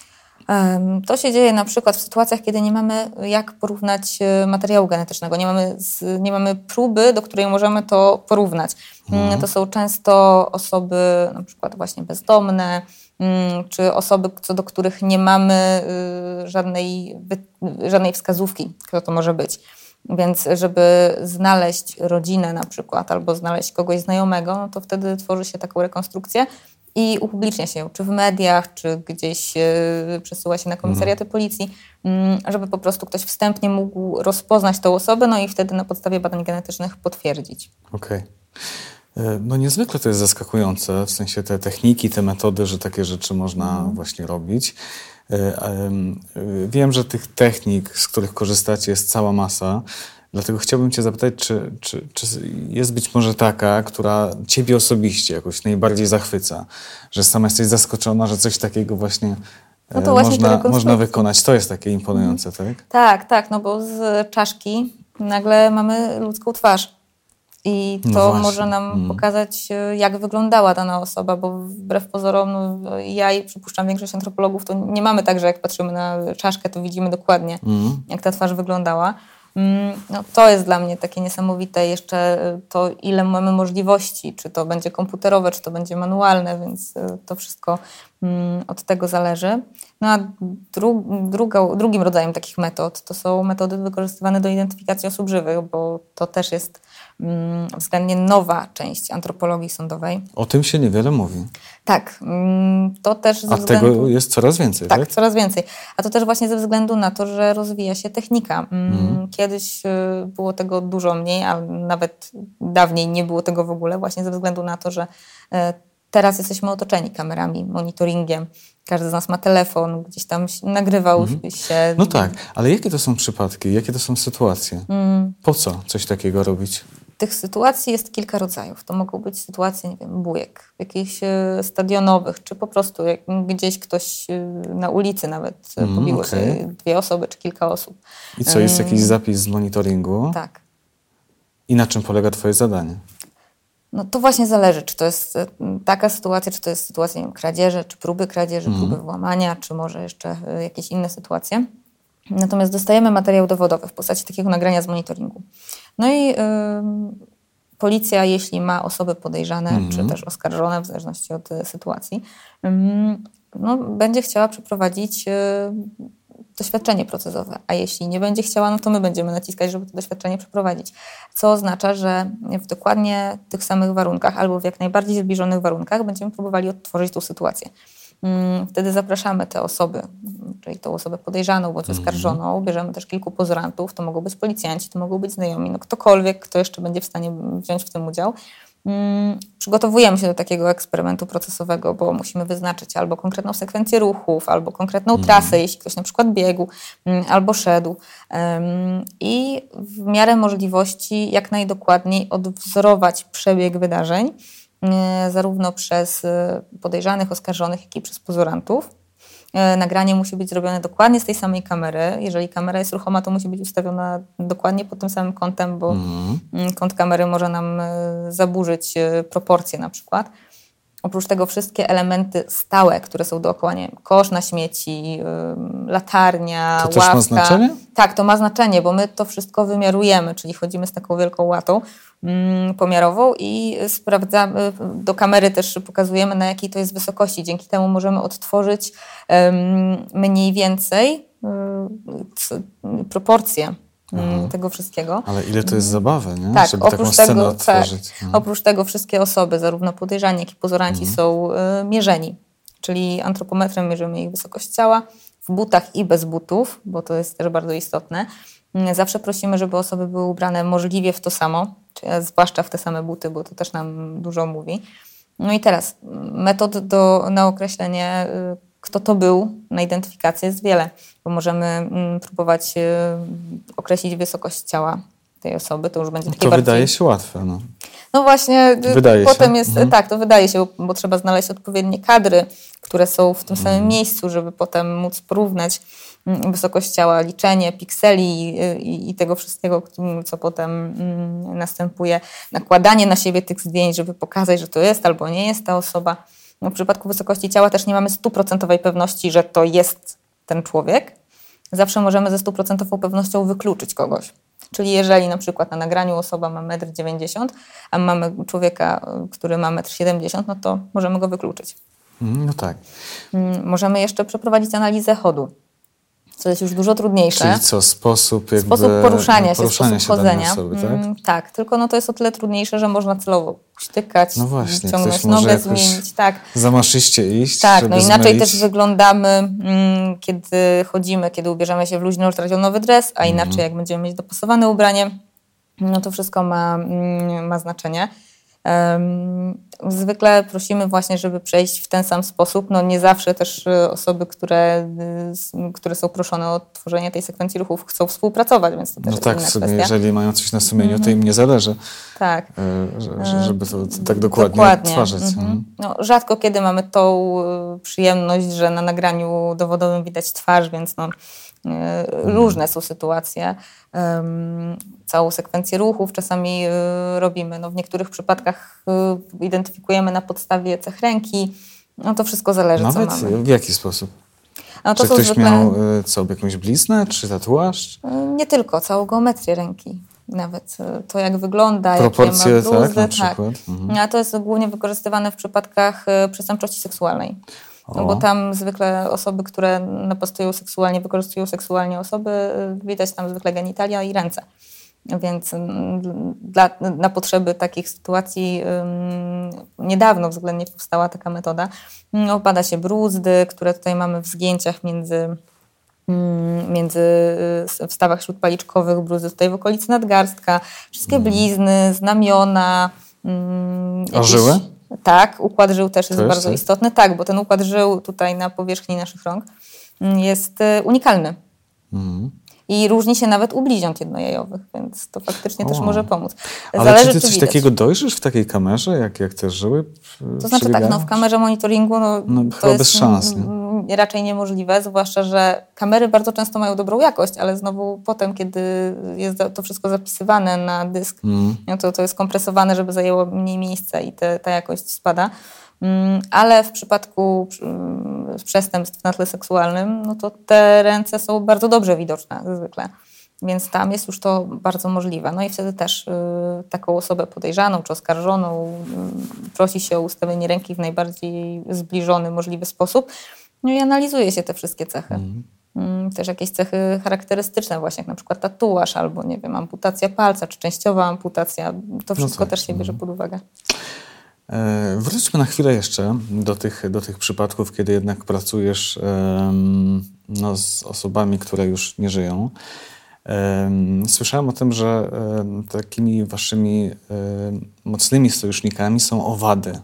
To się dzieje na przykład w sytuacjach, kiedy nie mamy jak porównać materiału genetycznego, nie mamy, z, nie mamy próby, do której możemy to porównać. Mhm. To są często osoby na przykład właśnie bezdomne, czy osoby, co do których nie mamy żadnej, żadnej wskazówki, kto to może być. Więc żeby znaleźć rodzinę na przykład, albo znaleźć kogoś znajomego, no to wtedy tworzy się taką rekonstrukcję i upublicznia się ją, czy w mediach, czy gdzieś przesyła się na komisariaty policji, żeby po prostu ktoś wstępnie mógł rozpoznać tą osobę, no i wtedy na podstawie badań genetycznych potwierdzić. Okej. Okay. No niezwykle to jest zaskakujące, w sensie te techniki, te metody, że takie rzeczy można mhm. właśnie robić. Wiem, że tych technik, z których korzystacie, jest cała masa, dlatego chciałbym cię zapytać, czy, czy, czy jest być może taka, która ciebie osobiście jakoś najbardziej zachwyca, że sama jesteś zaskoczona, że coś takiego właśnie... No to właśnie można, można wykonać. To jest takie imponujące, mhm. tak? Tak, tak, no bo z czaszki nagle mamy ludzką twarz. I to no może nam mm. pokazać, jak wyglądała dana osoba, bo wbrew pozorom, no, ja i przypuszczam większość antropologów, to nie mamy tak, że jak patrzymy na czaszkę, to widzimy dokładnie, mm. jak ta twarz wyglądała. No, to jest dla mnie takie niesamowite jeszcze to, ile mamy możliwości, czy to będzie komputerowe, czy to będzie manualne, więc to wszystko od tego zależy. No a dru, druga, drugim rodzajem takich metod to są metody wykorzystywane do identyfikacji osób żywych, bo to też jest względnie nowa część antropologii sądowej. O tym się niewiele mówi. Tak. To też ze A względu... tego jest coraz więcej, tak? Tak, coraz więcej. A to też właśnie ze względu na to, że rozwija się technika. Mm. Kiedyś było tego dużo mniej, a nawet dawniej nie było tego w ogóle, właśnie ze względu na to, że teraz jesteśmy otoczeni kamerami, monitoringiem. Każdy z nas ma telefon, gdzieś tam nagrywał mhm. się. No tak, ale jakie to są przypadki, jakie to są sytuacje? Mm. Po co coś takiego robić? Tych sytuacji jest kilka rodzajów. To mogą być sytuacje, nie wiem, bujek, jakichś stadionowych, czy po prostu jak gdzieś ktoś na ulicy nawet mm, pobiło okay. się dwie osoby, czy kilka osób. I co, jest jakiś zapis z monitoringu? Tak. I na czym polega twoje zadanie? No to właśnie zależy, czy to jest taka sytuacja, czy to jest sytuacja, nie wiem, kradzieży, czy próby kradzieży, mm. próby włamania, czy może jeszcze jakieś inne sytuacje. Natomiast dostajemy materiał dowodowy w postaci takiego nagrania z monitoringu. No i y, policja, jeśli ma osoby podejrzane, mm. czy też oskarżone, w zależności od sytuacji, y, no, będzie chciała przeprowadzić y, doświadczenie procesowe, a jeśli nie będzie chciała, no to my będziemy naciskać, żeby to doświadczenie przeprowadzić. Co oznacza, że w dokładnie tych samych warunkach albo w jak najbardziej zbliżonych warunkach będziemy próbowali odtworzyć tą sytuację. Wtedy zapraszamy te osoby, czyli tą osobę podejrzaną bądź oskarżoną. Bierzemy też kilku pozorantów, to mogą być policjanci, to mogą być znajomi, no ktokolwiek, kto jeszcze będzie w stanie wziąć w tym udział. Hmm, przygotowujemy się do takiego eksperymentu procesowego, bo musimy wyznaczyć albo konkretną sekwencję ruchów, albo konkretną mm. trasę, jeśli ktoś na przykład biegł, hmm, albo szedł. Hmm, I w miarę możliwości jak najdokładniej odwzorować przebieg wydarzeń, hmm, zarówno przez podejrzanych, oskarżonych, jak i przez pozorantów. Nagranie musi być zrobione dokładnie z tej samej kamery. Jeżeli kamera jest ruchoma, to musi być ustawiona dokładnie pod tym samym kątem, bo mm. kąt kamery może nam zaburzyć proporcje na przykład. Oprócz tego wszystkie elementy stałe, które są dookoła, nie wiem, kosz na śmieci, latarnia, ławka. To też ma znaczenie? Tak, to ma znaczenie, bo my to wszystko wymiarujemy, czyli chodzimy z taką wielką łatą pomiarową i sprawdzamy, do kamery też pokazujemy, na jakiej to jest wysokości. Dzięki temu możemy odtworzyć mniej więcej proporcje Aha. tego wszystkiego. Ale ile to jest zabawy, nie? Tak, żeby oprócz taką scenę odtworzyć. Tak, no. Oprócz tego wszystkie osoby, zarówno podejrzani, jak i pozoranci mhm. są mierzeni, czyli antropometrem mierzymy ich wysokość ciała w butach i bez butów, bo to jest też bardzo istotne. Zawsze prosimy, żeby osoby były ubrane możliwie w to samo, zwłaszcza w te same buty, bo to też nam dużo mówi. No i teraz metod do, na określenie, kto to był, na identyfikację jest wiele, bo możemy próbować określić wysokość ciała tej osoby, to już będzie takie to bardziej... To wydaje się łatwe, no. No właśnie, wydaje potem się. Jest... Mhm. Tak, to wydaje się, bo, bo trzeba znaleźć odpowiednie kadry, które są w tym mhm. samym miejscu, żeby potem móc porównać wysokość ciała, liczenie pikseli i, i, i tego wszystkiego, co potem następuje. Nakładanie na siebie tych zdjęć, żeby pokazać, że to jest albo nie jest ta osoba. No, w przypadku wysokości ciała też nie mamy stuprocentowej pewności, że to jest ten człowiek. Zawsze możemy ze stuprocentową pewnością wykluczyć kogoś. Czyli jeżeli na przykład na nagraniu osoba ma metr dziewięćdziesiąt, a mamy człowieka, który ma metr siedemdziesiąt, no to możemy go wykluczyć. No tak. Możemy jeszcze przeprowadzić analizę chodu, co jest już dużo trudniejsze. Czyli co, sposób, jakby, sposób poruszania, poruszania się, sposób się chodzenia. Osoby, tak? Mm, tak, tylko no to jest o tyle trudniejsze, że można celowo sztykać, no właśnie, ciągnąć nogę, zmienić. Tak. Zamaszyście iść, tak, żeby no inaczej zmylić. Też wyglądamy, mm, kiedy chodzimy, kiedy ubierzemy się w luźny, ultradionowy dres, a inaczej mm. jak będziemy mieć dopasowane ubranie, no to wszystko ma, mm, ma znaczenie. Zwykle prosimy właśnie, żeby przejść w ten sam sposób. No nie zawsze też osoby, które, które są proszone o odtworzenie tej sekwencji ruchów, chcą współpracować, więc to też no jest tak, inna kwestia. No tak, jeżeli mają coś na sumieniu, to im nie zależy, tak. że, żeby to tak dokładnie, dokładnie. odtwarzać. Mhm. No, rzadko kiedy mamy tą przyjemność, że na nagraniu dowodowym widać twarz, więc no różne są sytuacje, całą sekwencję ruchów czasami robimy. No w niektórych przypadkach identyfikujemy na podstawie cech ręki. No to wszystko zależy, nawet co mamy. W jaki sposób? No to czy ktoś zwykle... miał co, jakąś bliznę, czy tatuaż? Nie tylko, całą geometrię ręki. Nawet to, jak wygląda, proporcje, jakie ma bluzdy. Tak, na przykład. Tak. Mhm. A to jest głównie wykorzystywane w przypadkach przestępczości seksualnej. No bo tam zwykle osoby, które napastują seksualnie, wykorzystują seksualnie osoby, widać tam zwykle genitalia i ręce. Więc dla, na potrzeby takich sytuacji ym, niedawno względnie powstała taka metoda. Bada się bruzdy, które tutaj mamy w zdjęciach między, ym, między w stawach śródpaliczkowych, bruzdy tutaj w okolicy nadgarstka, wszystkie blizny, znamiona. Ym, jakieś... Ożyły? Tak, układ żył też jest, jest bardzo tak? istotny. Tak, bo ten układ żył tutaj na powierzchni naszych rąk jest unikalny. Mm. I różni się nawet u bliźniąt jednojajowych, więc to faktycznie o. też może pomóc. Ale zależy, czy ty coś czy takiego dojrzysz w takiej kamerze, jak, jak te żyły? To znaczy tak, no, w kamerze monitoringu no, no, to jest bez szans, nie? raczej niemożliwe, zwłaszcza, że kamery bardzo często mają dobrą jakość, ale znowu potem, kiedy jest to wszystko zapisywane na dysk, mm. no, to, to jest kompresowane, żeby zajęło mniej miejsca i te, ta jakość spada. Ale w przypadku przestępstw na tle seksualnym, no to te ręce są bardzo dobrze widoczne zwykle, więc tam jest już to bardzo możliwe. No i wtedy też taką osobę podejrzaną czy oskarżoną prosi się o ustawienie ręki w najbardziej zbliżony możliwy sposób, no i analizuje się te wszystkie cechy. też jakieś cechy charakterystyczne właśnie, jak na przykład tatuaż albo, nie wiem, amputacja palca, czy częściowa amputacja. To wszystko no tak, też się bierze pod uwagę. E, wróćmy na chwilę jeszcze do tych, do tych przypadków, kiedy jednak pracujesz e, no, z osobami, które już nie żyją. E, słyszałem o tym, że e, takimi waszymi e, mocnymi sojusznikami są owady.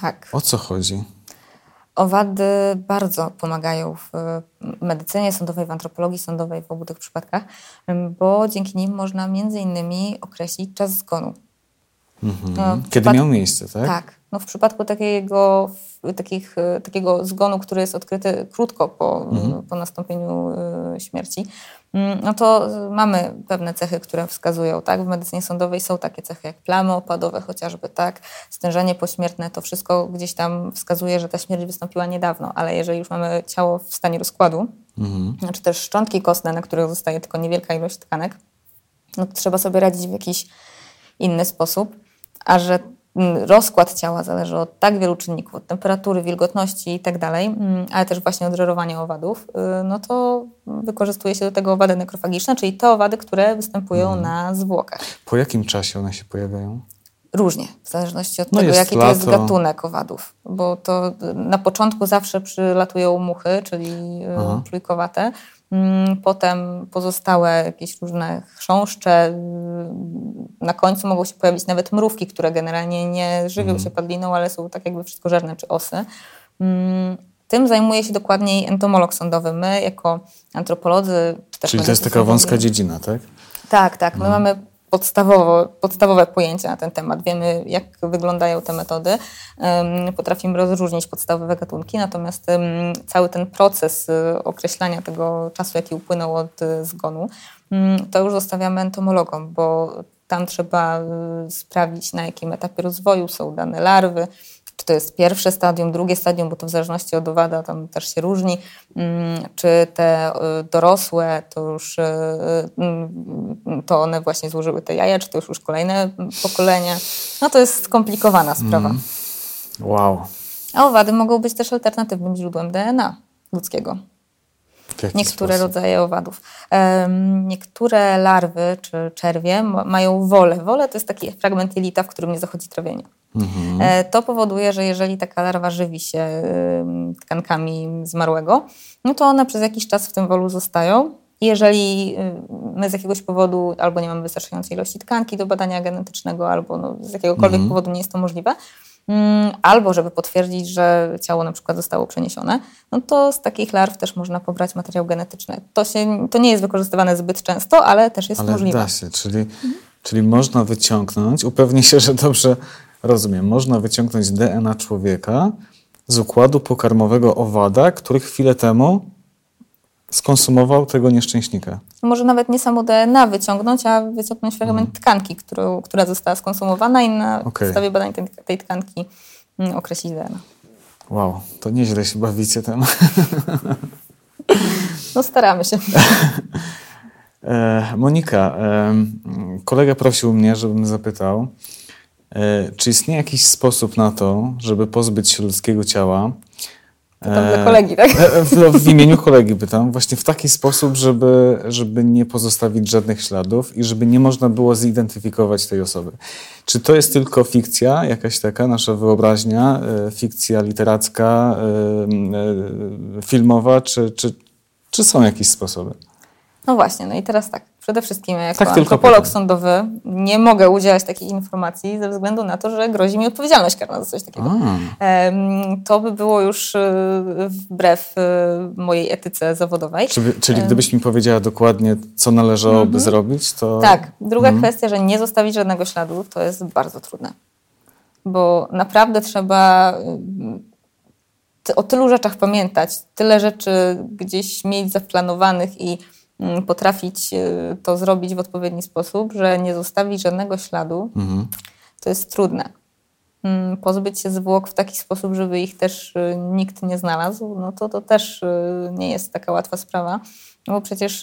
Tak. O co chodzi? Owady bardzo pomagają w medycynie sądowej, w antropologii sądowej w obu tych przypadkach, bo dzięki nim można między innymi określić czas zgonu. Mhm. No, Kiedy przypad... miał miejsce, tak? Tak. No, w przypadku takiego, takich, takiego zgonu, który jest odkryty krótko po, mhm. po nastąpieniu śmierci, no to mamy pewne cechy, które wskazują, tak? W medycynie sądowej są takie cechy jak plamy opadowe chociażby, tak? Stężenie pośmiertne, to wszystko gdzieś tam wskazuje, że ta śmierć wystąpiła niedawno, ale jeżeli już mamy ciało w stanie rozkładu, mhm. czy też szczątki kostne, na których zostaje tylko niewielka ilość tkanek, no to trzeba sobie radzić w jakiś inny sposób, a że rozkład ciała zależy od tak wielu czynników, od temperatury, wilgotności i tak dalej, ale też właśnie od żerowania owadów, no to wykorzystuje się do tego owady nekrofagiczne, czyli te owady, które występują hmm. na zwłokach. Po jakim czasie one się pojawiają? Różnie, w zależności od no tego, jaki lato. To jest gatunek owadów, bo to na początku zawsze przylatują muchy, czyli Aha. trójkowate, potem pozostałe jakieś różne chrząszcze, na końcu mogą się pojawić nawet mrówki, które generalnie nie żywią mm. się padliną, ale są tak jakby wszystkożerne, czy osy. Tym zajmuje się dokładniej entomolog sądowy. My jako antropolodzy... Też Czyli to jest taka wąska dziedzina, tak? Tak, tak. My mm. mamy podstawowo, podstawowe pojęcia na ten temat. Wiemy, jak wyglądają te metody. Potrafimy rozróżnić podstawowe gatunki, natomiast cały ten proces określania tego czasu, jaki upłynął od zgonu, to już zostawiamy entomologom, bo tam trzeba sprawdzić, na jakim etapie rozwoju są dane larwy, czy to jest pierwsze stadium, drugie stadium, bo to w zależności od owada tam też się różni, czy te dorosłe, to już to one właśnie złożyły te jaja, czy to już, już kolejne pokolenia. No to jest skomplikowana sprawa. Mm. Wow. A owady mogą być też alternatywnym źródłem D N A ludzkiego. Niektóre sposób? rodzaje owadów. Niektóre larwy czy czerwie mają wolę. Wolę to jest taki fragment jelita, w którym nie zachodzi trawienie. Mhm. To powoduje, że jeżeli taka larwa żywi się tkankami zmarłego, no to one przez jakiś czas w tym wolu zostają. Jeżeli my z jakiegoś powodu albo nie mamy wystarczającej ilości tkanki do badania genetycznego, albo no z jakiegokolwiek mhm. powodu nie jest to możliwe, albo żeby potwierdzić, że ciało na przykład zostało przeniesione, no to z takich larw też można pobrać materiał genetyczny. To, się, to nie jest wykorzystywane zbyt często, ale też jest ale możliwe. Ale da się, czyli, mhm. czyli można wyciągnąć, upewnię się, że dobrze rozumiem, można wyciągnąć D N A człowieka z układu pokarmowego owada, który chwilę temu skonsumował tego nieszczęśnika. Może nawet nie samo D N A wyciągnąć, a wyciągnąć fragment mm. tkanki, którą, która została skonsumowana i na okay. podstawie badań tej, tej tkanki określić D N A. Wow, to nieźle się bawicie tam. No staramy się. Monika, kolega prosił mnie, żebym zapytał, czy istnieje jakiś sposób na to, żeby pozbyć się ludzkiego ciała? Pytam dla kolegi, tak? W, w imieniu kolegi pytam. Właśnie w taki sposób, żeby, żeby nie pozostawić żadnych śladów i żeby nie można było zidentyfikować tej osoby. Czy to jest tylko fikcja, jakaś taka nasza wyobraźnia, fikcja literacka, filmowa, czy, czy, czy są jakieś sposoby? No właśnie, no i teraz tak. Przede wszystkim ja jako tak, antropolog sądowy nie mogę udzielać takiej informacji ze względu na to, że grozi mi odpowiedzialność karna za coś takiego. A. To by było już wbrew mojej etyce zawodowej. Czyli, czyli gdybyś mi powiedziała dokładnie, co należałoby mhm. zrobić, to... Tak. Druga mhm. kwestia, że nie zostawić żadnego śladu, to jest bardzo trudne. Bo naprawdę trzeba... o tylu rzeczach pamiętać, tyle rzeczy gdzieś mieć zaplanowanych i potrafić to zrobić w odpowiedni sposób, że nie zostawić żadnego śladu, mhm. to jest trudne. Pozbyć się zwłok w taki sposób, żeby ich też nikt nie znalazł, no to to też nie jest taka łatwa sprawa, no bo przecież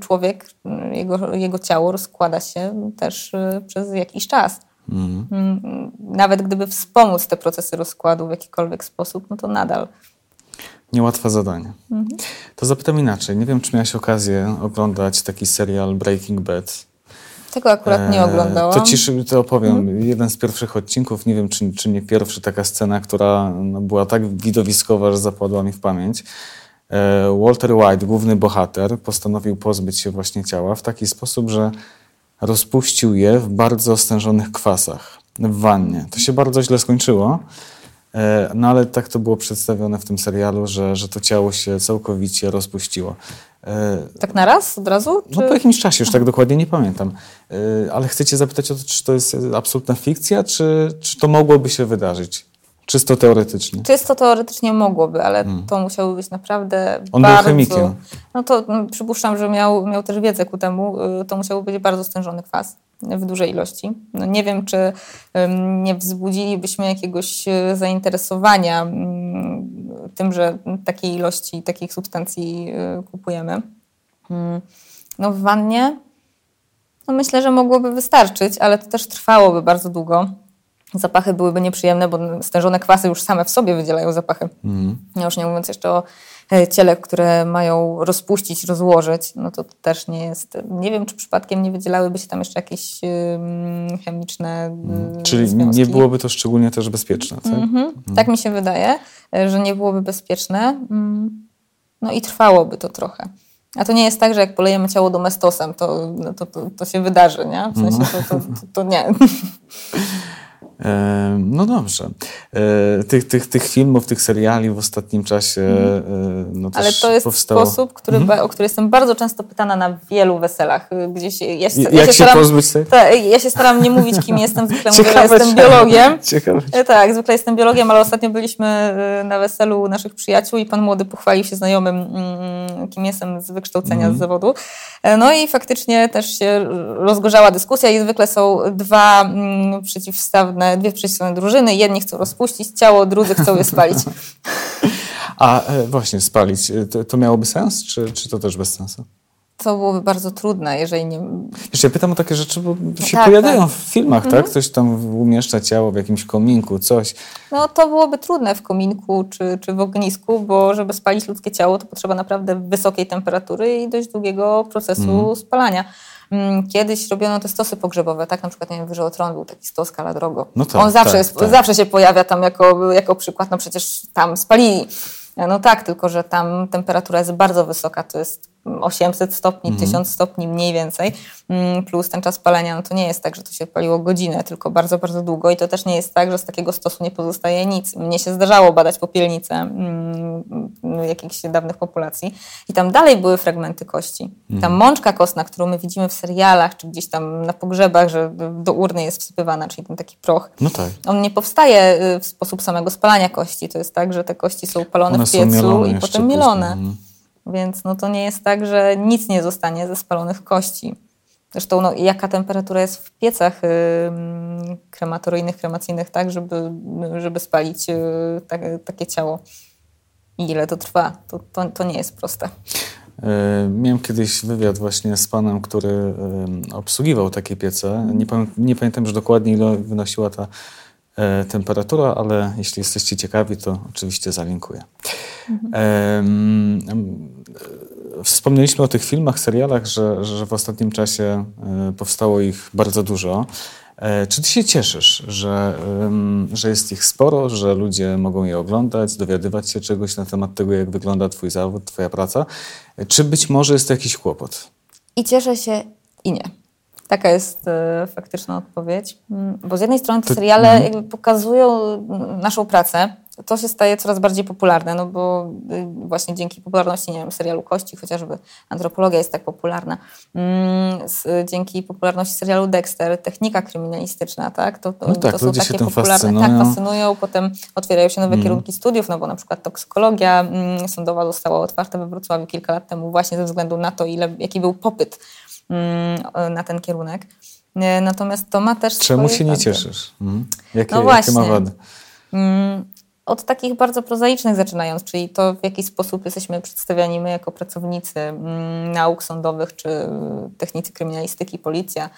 człowiek, jego, jego ciało rozkłada się też przez jakiś czas. Mhm. Nawet gdyby wspomóc te procesy rozkładu w jakikolwiek sposób, no to nadal. Niełatwe zadanie. Mhm. To zapytam inaczej. Nie wiem, czy miałaś okazję oglądać taki serial Breaking Bad. Tego akurat nie oglądałam. To ci to opowiem. Mhm. Jeden z pierwszych odcinków, nie wiem, czy, czy nie pierwszy, taka scena, która no, była tak widowiskowa, że zapadła mi w pamięć. Walter White, główny bohater, postanowił pozbyć się właśnie ciała w taki sposób, że rozpuścił je w bardzo stężonych kwasach w wannie. To się bardzo źle skończyło, no ale tak to było przedstawione w tym serialu, że, że to ciało się całkowicie rozpuściło. Tak na raz? Od razu? Czy... No po jakimś czasie, już tak dokładnie nie pamiętam. Ale chcę cię zapytać o to, czy to jest absolutna fikcja, czy, czy to mogłoby się wydarzyć? Czysto teoretycznie. Czysto teoretycznie mogłoby, ale hmm. to musiałoby być naprawdę On bardzo... On był chemikiem. No to no, przypuszczam, że miał, miał też wiedzę ku temu. To musiało być bardzo stężony kwas w dużej ilości. No, nie wiem, czy um, nie wzbudzilibyśmy jakiegoś zainteresowania um, tym, że takiej ilości, takich substancji um, kupujemy. Hmm. No w wannie no, myślę, że mogłoby wystarczyć, ale to też trwałoby bardzo długo. Zapachy byłyby nieprzyjemne, bo stężone kwasy już same w sobie wydzielają zapachy. Mm. Ja już nie mówiąc jeszcze o ciele, które mają rozpuścić, rozłożyć, no to, to też nie jest... Nie wiem, czy przypadkiem nie wydzielałyby się tam jeszcze jakieś yy, chemiczne mm. Czyli związki. Nie byłoby to szczególnie też bezpieczne, tak? Mm-hmm. Mm. Tak mi się wydaje, że nie byłoby bezpieczne. Mm. No i trwałoby to trochę. A to nie jest tak, że jak polejemy ciało domestosem, to, no to, to, to się wydarzy, nie? W sensie mm. to, to, to, to nie... No dobrze. Tych, tych, tych filmów, tych seriali w ostatnim czasie no też Ale to jest powstało... sposób, który, hmm? o który jestem bardzo często pytana na wielu weselach. Gdzieś ja się, Jak ja się, się staram, pozbyć tego? Tak, ja się staram nie mówić, kim jestem. Zwykle mówię, że jestem biologiem. Ciekawe. Tak, zwykle jestem biologiem, ale ostatnio byliśmy na weselu naszych przyjaciół i pan młody pochwalił się znajomym, kim jestem z wykształcenia, hmm. z zawodu. No i faktycznie też się rozgorzała dyskusja i zwykle są dwa przeciwstawne dwie przeciwstawne drużyny. Jedni chcą rozpuścić ciało, drudzy chcą je spalić. A właśnie, spalić. To, to miałoby sens, czy, czy to też bez sensu? To byłoby bardzo trudne, jeżeli nie... Wiesz, ja pytam o takie rzeczy, bo się tak, pojawiają tak. w filmach, mhm. tak? Ktoś tam umieszcza ciało w jakimś kominku, coś. No to byłoby trudne w kominku czy, czy w ognisku, bo żeby spalić ludzkie ciało, to potrzeba naprawdę wysokiej temperatury i dość długiego procesu mhm. spalania. Kiedyś robiono te stosy pogrzebowe, tak? Na przykład, nie wiem, Wyżeotron był taki stos Cala Drogo. No tak, On zawsze, tak, jest, tak. zawsze się pojawia tam jako, jako przykład, no przecież tam spalili. No tak, tylko że tam temperatura jest bardzo wysoka, to jest osiemset stopni, mhm. tysiąc stopni mniej więcej, plus ten czas palenia, no to nie jest tak, że to się paliło godzinę, tylko bardzo, bardzo długo i to też nie jest tak, że z takiego stosu nie pozostaje nic. Mnie się zdarzało badać popielnice mm, jakichś dawnych populacji i tam dalej były fragmenty kości. Mhm. Ta mączka kostna, którą my widzimy w serialach, czy gdzieś tam na pogrzebach, że do urny jest wsypywana, czyli ten taki proch, no tak. on nie powstaje w sposób samego spalania kości. To jest tak, że te kości są palone One w piecu i potem mielone. Mhm. Więc no to nie jest tak, że nic nie zostanie ze spalonych kości. Zresztą no, jaka temperatura jest w piecach yy, krematoryjnych, kremacyjnych, tak, żeby, żeby spalić yy, tak, takie ciało. I ile to trwa? To, to, to nie jest proste. Yy, miałem kiedyś wywiad właśnie z panem, który yy, obsługiwał takie piece. Nie, pamię- nie pamiętam już dokładnie, ile wynosiła ta E, temperatura, ale jeśli jesteście ciekawi, to oczywiście zalinkuję. Mhm. E, e, wspomnieliśmy o tych filmach, serialach, że, że w ostatnim czasie e, powstało ich bardzo dużo. E, czy ty się cieszysz, że, e, że jest ich sporo, że ludzie mogą je oglądać, dowiadywać się czegoś na temat tego, jak wygląda twój zawód, twoja praca? E, czy być może jest to jakiś kłopot? I cieszę się, i nie. Taka jest y, faktyczna odpowiedź, bo z jednej strony te seriale jakby pokazują naszą pracę, to się staje coraz bardziej popularne, no bo y, właśnie dzięki popularności, nie wiem, serialu Kości, chociażby antropologia jest tak popularna, mm, z, y, dzięki popularności serialu Dexter, technika kryminalistyczna, tak, to, to, no tak, to są takie popularne, fascynują. tak, fascynują, potem otwierają się nowe mm. kierunki studiów, no bo na przykład toksykologia mm, sądowa została otwarta we Wrocławiu kilka lat temu właśnie ze względu na to, ile, jaki był popyt na ten kierunek. Natomiast to ma też... Czemu się nie wady. cieszysz? Hmm? Jakie, no właśnie. Jakie ma wady? Od takich bardzo prozaicznych zaczynając, czyli to, w jaki sposób jesteśmy przedstawiani my jako pracownicy nauk sądowych, czy technicy kryminalistyki, policja.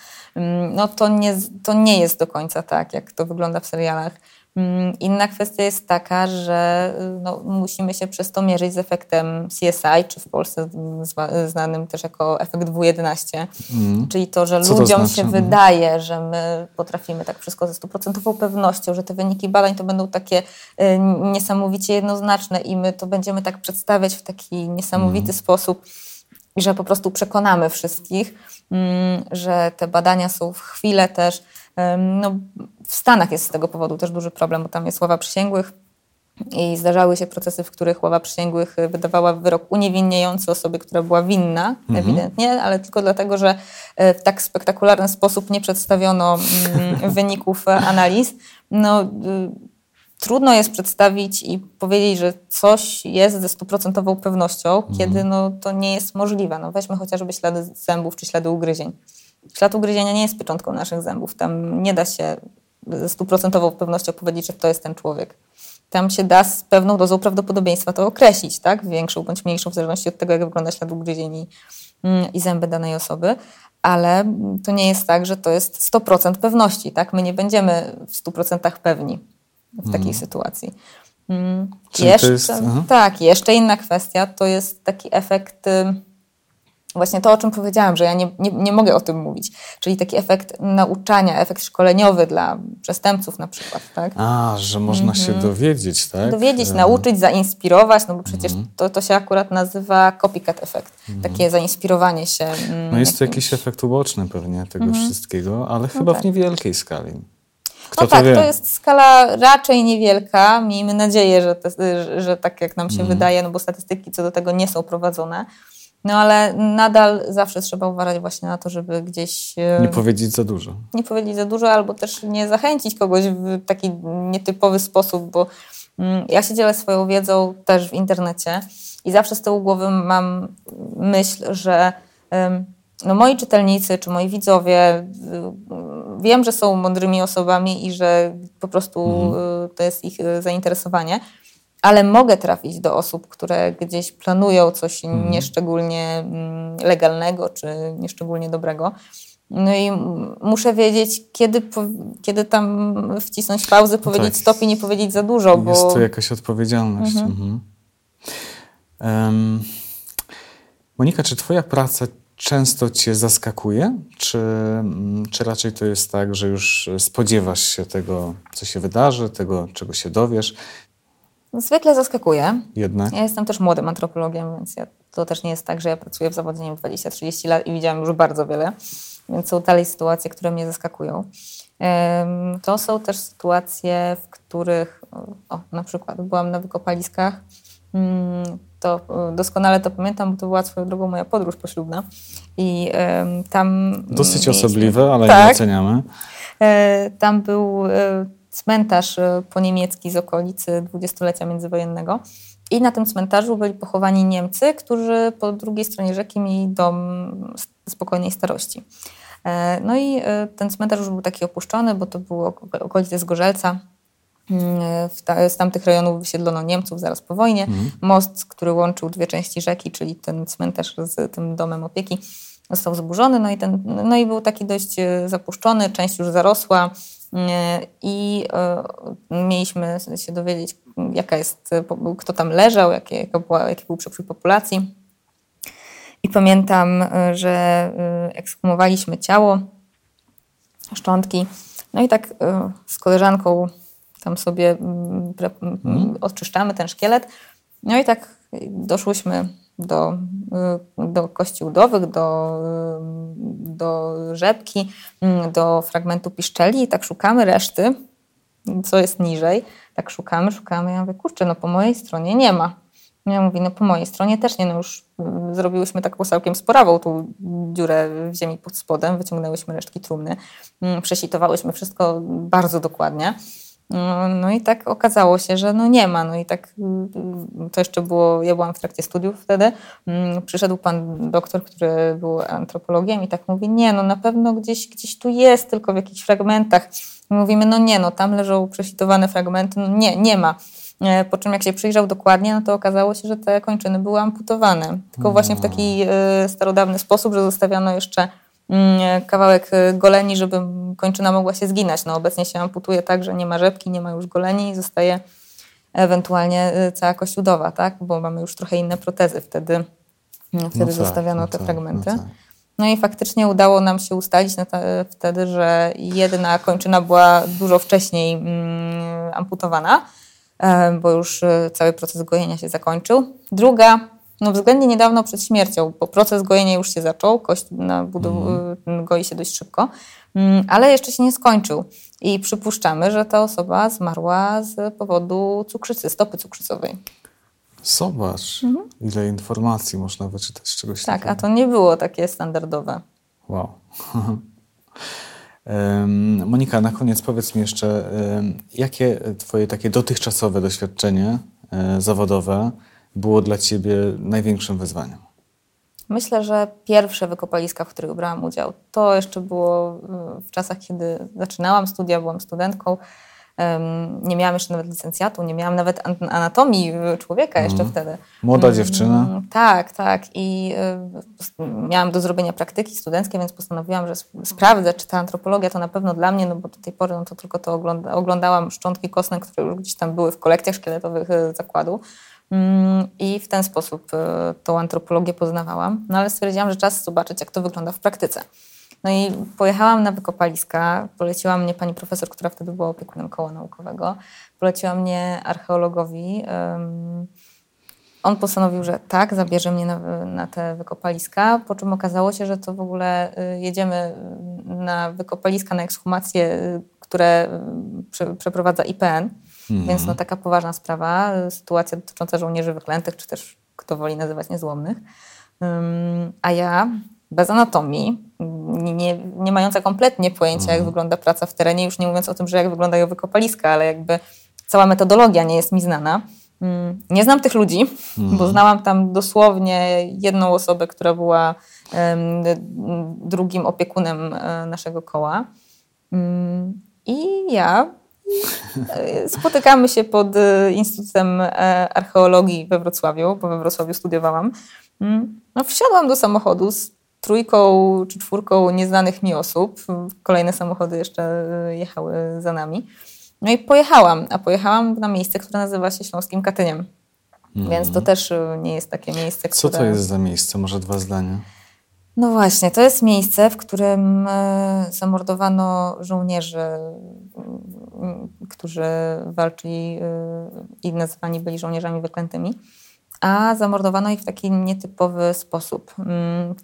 No to nie, to nie jest do końca tak, jak to wygląda w serialach. Inna kwestia jest taka, że no, musimy się przez to mierzyć z efektem C S I, czy w Polsce znanym też jako efekt W jedenaście, mm. czyli to, że Co ludziom to znaczy? się wydaje, że my potrafimy tak wszystko ze stuprocentową pewnością, że te wyniki badań to będą takie y, niesamowicie jednoznaczne i my to będziemy tak przedstawiać w taki niesamowity mm. sposób, że po prostu przekonamy wszystkich, y, że te badania są w chwilę też. No, w Stanach jest z tego powodu też duży problem, bo tam jest ława przysięgłych i zdarzały się procesy, w których ława przysięgłych wydawała wyrok uniewinniający osobie, która była winna, mhm. ewidentnie, ale tylko dlatego, że w tak spektakularny sposób nie przedstawiono wyników analiz. No, trudno jest przedstawić i powiedzieć, że coś jest ze stuprocentową pewnością, mhm. kiedy no, to nie jest możliwe. No, weźmy chociażby ślady zębów czy ślady ugryzień. Ślad ugryzienia nie jest pieczątką naszych zębów. Tam nie da się ze stuprocentową pewnością powiedzieć, że to jest ten człowiek. Tam się da z pewną dozą prawdopodobieństwa to określić, tak? Większą bądź mniejszą, w zależności od tego, jak wygląda ślad ugryzień i, i zęby danej osoby. Ale to nie jest tak, że to jest sto procent pewności, tak? My nie będziemy w stu procentach pewni w takiej hmm. sytuacji. Hmm. Jeszcze, jest, tak, jeszcze inna kwestia to jest taki efekt... Właśnie to, o czym powiedziałam, że ja nie, nie, nie mogę o tym mówić. Czyli taki efekt nauczania, efekt szkoleniowy dla przestępców na przykład, tak? A, że można mhm. się dowiedzieć, tak? Dowiedzieć, mhm. nauczyć, zainspirować, no bo przecież to, to się akurat nazywa copycat efekt. Mhm. Takie zainspirowanie się. Mm, no jest jakimś... to jakiś efekt uboczny pewnie tego mhm. wszystkiego, ale chyba no tak. w niewielkiej skali. Kto no to tak, wie? To jest skala raczej niewielka. Miejmy nadzieję, że, te, że, że tak jak nam się mhm. wydaje, no bo statystyki co do tego nie są prowadzone. No ale nadal zawsze trzeba uważać właśnie na to, żeby gdzieś... Nie powiedzieć za dużo. Nie powiedzieć za dużo, albo też nie zachęcić kogoś w taki nietypowy sposób, bo ja się dzielę swoją wiedzą też w internecie i zawsze z tyłu głowy mam myśl, że no moi czytelnicy czy moi widzowie, wiem, że są mądrymi osobami i że po prostu mhm. to jest ich zainteresowanie, ale mogę trafić do osób, które gdzieś planują coś mm. nieszczególnie legalnego czy nieszczególnie dobrego. No i muszę wiedzieć, kiedy, kiedy tam wcisnąć pauzę, powiedzieć tak. stop i nie powiedzieć za dużo. Jest bo... to jakaś odpowiedzialność. Mhm. Mhm. Um, Monika, czy twoja praca często cię zaskakuje? Czy, czy raczej to jest tak, że już spodziewasz się tego, co się wydarzy, tego, czego się dowiesz? Zwykle zaskakuje. Jednak. Ja jestem też młodym antropologiem, więc ja, to też nie jest tak, że ja pracuję w zawodzie nie wiem, dwadzieścia trzydzieści lat i widziałam już bardzo wiele, więc są dalej sytuacje, które mnie zaskakują. To są też sytuacje, w których o, na przykład byłam na wykopaliskach, to doskonale to pamiętam, bo to była swoją drogą moja podróż poślubna i tam... Dosyć osobliwe, ale tak, nie oceniamy. Tam był... cmentarz poniemiecki z okolicy dwudziestolecia międzywojennego i na tym cmentarzu byli pochowani Niemcy, którzy po drugiej stronie rzeki mieli dom spokojnej starości. No i ten cmentarz już był taki opuszczony, bo to były okolice Zgorzelca. Z tamtych rejonów wysiedlono Niemców zaraz po wojnie. Mhm. Most, który łączył dwie części rzeki, czyli ten cmentarz z tym domem opieki, został zburzony. No i, ten, no i był taki dość zapuszczony, część już zarosła. I mieliśmy się dowiedzieć, jaka jest, kto tam leżał, jakie, jaka była, jaki był przepływ populacji. I pamiętam, że ekshumowaliśmy ciało, szczątki. No i tak z koleżanką tam sobie odczyszczamy ten szkielet. No i tak doszłyśmy do, do kości udowych, do, do rzepki, do fragmentu piszczeli i tak szukamy reszty, co jest niżej. Tak szukamy, szukamy. Ja mówię, kurczę, no po mojej stronie nie ma. Ja mówię, no po mojej stronie też nie. No już zrobiłyśmy taką całkiem sporawą tą dziurę w ziemi pod spodem, wyciągnęłyśmy resztki trumny, przesitowałyśmy wszystko bardzo dokładnie. No, no i tak okazało się, że no nie ma. No i tak to jeszcze było, ja byłam w trakcie studiów wtedy. Przyszedł pan doktor, który był antropologiem i tak mówi, nie, no na pewno gdzieś, gdzieś tu jest, tylko w jakichś fragmentach. I mówimy, no nie, no tam leżą przesitowane fragmenty, no nie, nie ma. Po czym jak się przyjrzał dokładnie, no to okazało się, że te kończyny były amputowane. Tylko właśnie w taki starodawny sposób, że zostawiano jeszcze kawałek goleni, żeby kończyna mogła się zginać. No obecnie się amputuje tak, że nie ma rzepki, nie ma już goleni i zostaje ewentualnie cała kość udowa, tak? Bo mamy już trochę inne protezy. Wtedy, wtedy no zostawiano tak, no te tak, fragmenty. No, tak. No i faktycznie udało nam się ustalić na te, wtedy, że jedna kończyna była dużo wcześniej mm, amputowana, bo już cały proces gojenia się zakończył. Druga, no względnie niedawno przed śmiercią, bo proces gojenia już się zaczął, kość na budow- mm. goi się dość szybko, ale jeszcze się nie skończył. I przypuszczamy, że ta osoba zmarła z powodu cukrzycy, stopy cukrzycowej. Zobacz, mhm. ile informacji można wyczytać z czegoś takiego. Tak, a to nie było takie standardowe. Wow. Monika, na koniec powiedz mi jeszcze, jakie twoje takie dotychczasowe doświadczenie zawodowe było dla ciebie największym wyzwaniem? Myślę, że pierwsze wykopaliska, w których brałam udział, to jeszcze było w czasach, kiedy zaczynałam studia, byłam studentką, nie miałam jeszcze nawet licencjatu, nie miałam nawet anatomii człowieka jeszcze mhm. wtedy. Młoda dziewczyna. Tak, tak. I miałam do zrobienia praktyki studenckiej, więc postanowiłam, że sprawdzę, czy ta antropologia to na pewno dla mnie, no bo do tej pory no to tylko to ogląda, oglądałam szczątki kostne, które już gdzieś tam były w kolekcjach szkieletowych zakładu. I w ten sposób tą antropologię poznawałam. No ale stwierdziłam, że czas zobaczyć, jak to wygląda w praktyce. No i pojechałam na wykopaliska, poleciła mnie pani profesor, która wtedy była opiekunem koła naukowego, poleciła mnie archeologowi. Um, on postanowił, że tak, zabierze mnie na, na te wykopaliska, po czym okazało się, że to w ogóle jedziemy na wykopaliska, na ekshumacje, które prze, przeprowadza I P N, mhm. więc no taka poważna sprawa, sytuacja dotycząca żołnierzy wyklętych, czy też kto woli nazywać niezłomnych. Um, a ja bez anatomii, nie, nie mająca kompletnie pojęcia, mhm. jak wygląda praca w terenie, już nie mówiąc o tym, że jak wyglądają wykopaliska, ale jakby cała metodologia nie jest mi znana. Nie znam tych ludzi, mhm. bo znałam tam dosłownie jedną osobę, która była um, drugim opiekunem naszego koła. Um, I ja spotykamy się pod Instytutem Archeologii we Wrocławiu, bo we Wrocławiu studiowałam. Um, no, wsiadłam do samochodu z trójką czy czwórką nieznanych mi osób. Kolejne samochody jeszcze jechały za nami. No i pojechałam, a pojechałam na miejsce, które nazywa się Śląskim Katyniem. Mm. Więc to też nie jest takie miejsce, które... Co to jest za miejsce? Może dwa zdania? No właśnie, to jest miejsce, w którym zamordowano żołnierzy, którzy walczyli i nazywani byli żołnierzami wyklętymi. A zamordowano ich w taki nietypowy sposób.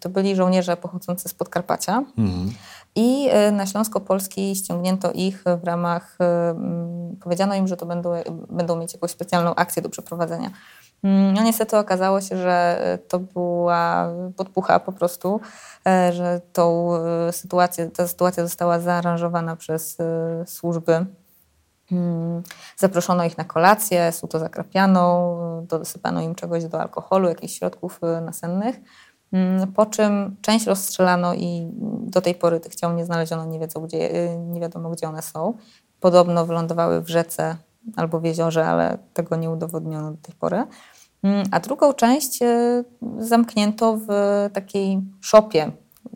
To byli żołnierze pochodzący z Podkarpacia mhm. i na Śląsko-Polski ściągnięto ich w ramach, powiedziano im, że to będą, będą mieć jakąś specjalną akcję do przeprowadzenia. No niestety okazało się, że to była podpucha po prostu, że tą sytuację, ta sytuacja została zaaranżowana przez służby. Zaproszono ich na kolację, suto zakrapiano, dosypano im czegoś do alkoholu, jakichś środków nasennych, po czym część rozstrzelano i do tej pory tych ciał nie znaleziono, nie wiedzą, gdzie, nie wiadomo gdzie one są. Podobno wylądowały w rzece albo w jeziorze, ale tego nie udowodniono do tej pory. A drugą część zamknięto w takiej szopie,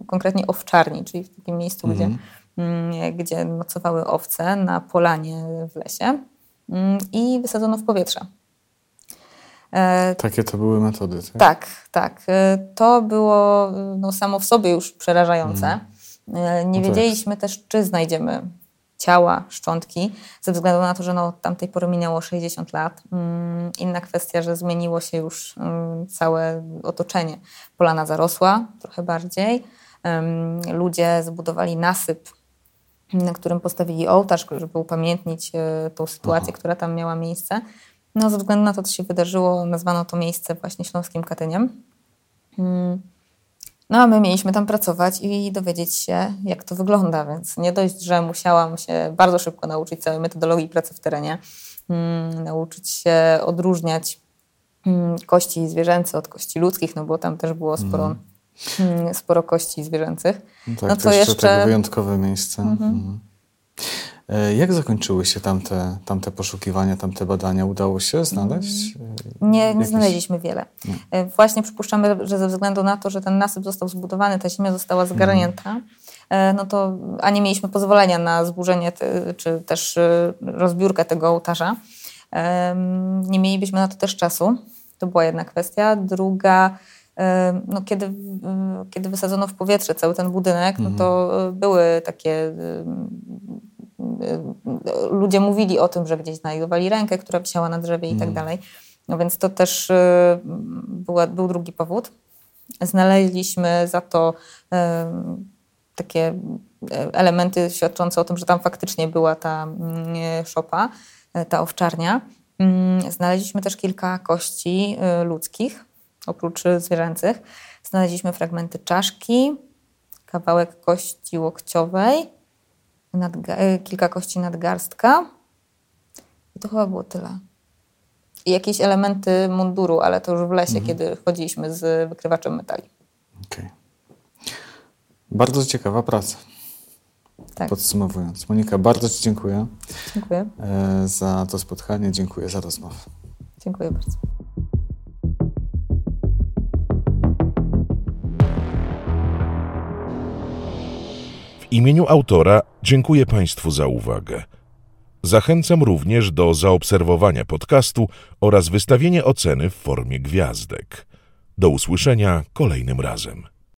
konkretnie owczarni, czyli w takim miejscu, mhm. gdzie gdzie nocowały owce na polanie w lesie i wysadzono w powietrze. Takie to były metody, tak? Tak, tak. To było no, samo w sobie już przerażające. Mm. Nie no wiedzieliśmy tak. też, czy znajdziemy ciała, szczątki, ze względu na to, że no, od tamtej pory minęło sześćdziesiąt lat. Inna kwestia, że zmieniło się już całe otoczenie. Polana zarosła trochę bardziej. Ludzie zbudowali nasyp, na którym postawili ołtarz, żeby upamiętnić tą sytuację, Aha. która tam miała miejsce. No, ze względu na to, co się wydarzyło, nazwano to miejsce właśnie Śląskim Katyniem. No a my mieliśmy tam pracować i dowiedzieć się, jak to wygląda, więc nie dość, że musiałam się bardzo szybko nauczyć całej metodologii pracy w terenie, nauczyć się odróżniać kości zwierzęce od kości ludzkich, no bo tam też było sporo... Mhm. sporo kości zwierzęcych. No tak, no to jeszcze, jeszcze... takie wyjątkowe miejsce. Mhm. Mhm. Jak zakończyły się tamte, tamte poszukiwania, tamte badania? Udało się znaleźć? Nie, nie znaleźliśmy wiele. Nie. Właśnie przypuszczamy, że ze względu na to, że ten nasyp został zbudowany, ta ziemia została zgarnięta, no to a nie mieliśmy pozwolenia na zburzenie czy też rozbiórkę tego ołtarza. Nie mielibyśmy na to też czasu. To była jedna kwestia. Druga, no kiedy, kiedy wysadzono w powietrze cały ten budynek, no to były takie... Ludzie mówili o tym, że gdzieś znajdowali rękę, która wisiała na drzewie i tak dalej. No więc to też była, był drugi powód. Znaleźliśmy za to takie elementy świadczące o tym, że tam faktycznie była ta szopa, ta owczarnia. Znaleźliśmy też kilka kości ludzkich, oprócz zwierzęcych. Znaleźliśmy fragmenty czaszki, kawałek kości łokciowej, Nadga- kilka kości nadgarstka i to chyba było tyle. I jakieś elementy munduru, ale to już w lesie, mm-hmm. kiedy chodziliśmy z wykrywaczem metali. Okay. Bardzo ciekawa praca. Tak. Podsumowując. Monika, bardzo Ci dziękuję. Dziękuję. Za to spotkanie, dziękuję za rozmowę. Dziękuję bardzo. W imieniu autora dziękuję Państwu za uwagę. Zachęcam również do zaobserwowania podcastu oraz wystawienia oceny w formie gwiazdek. Do usłyszenia kolejnym razem.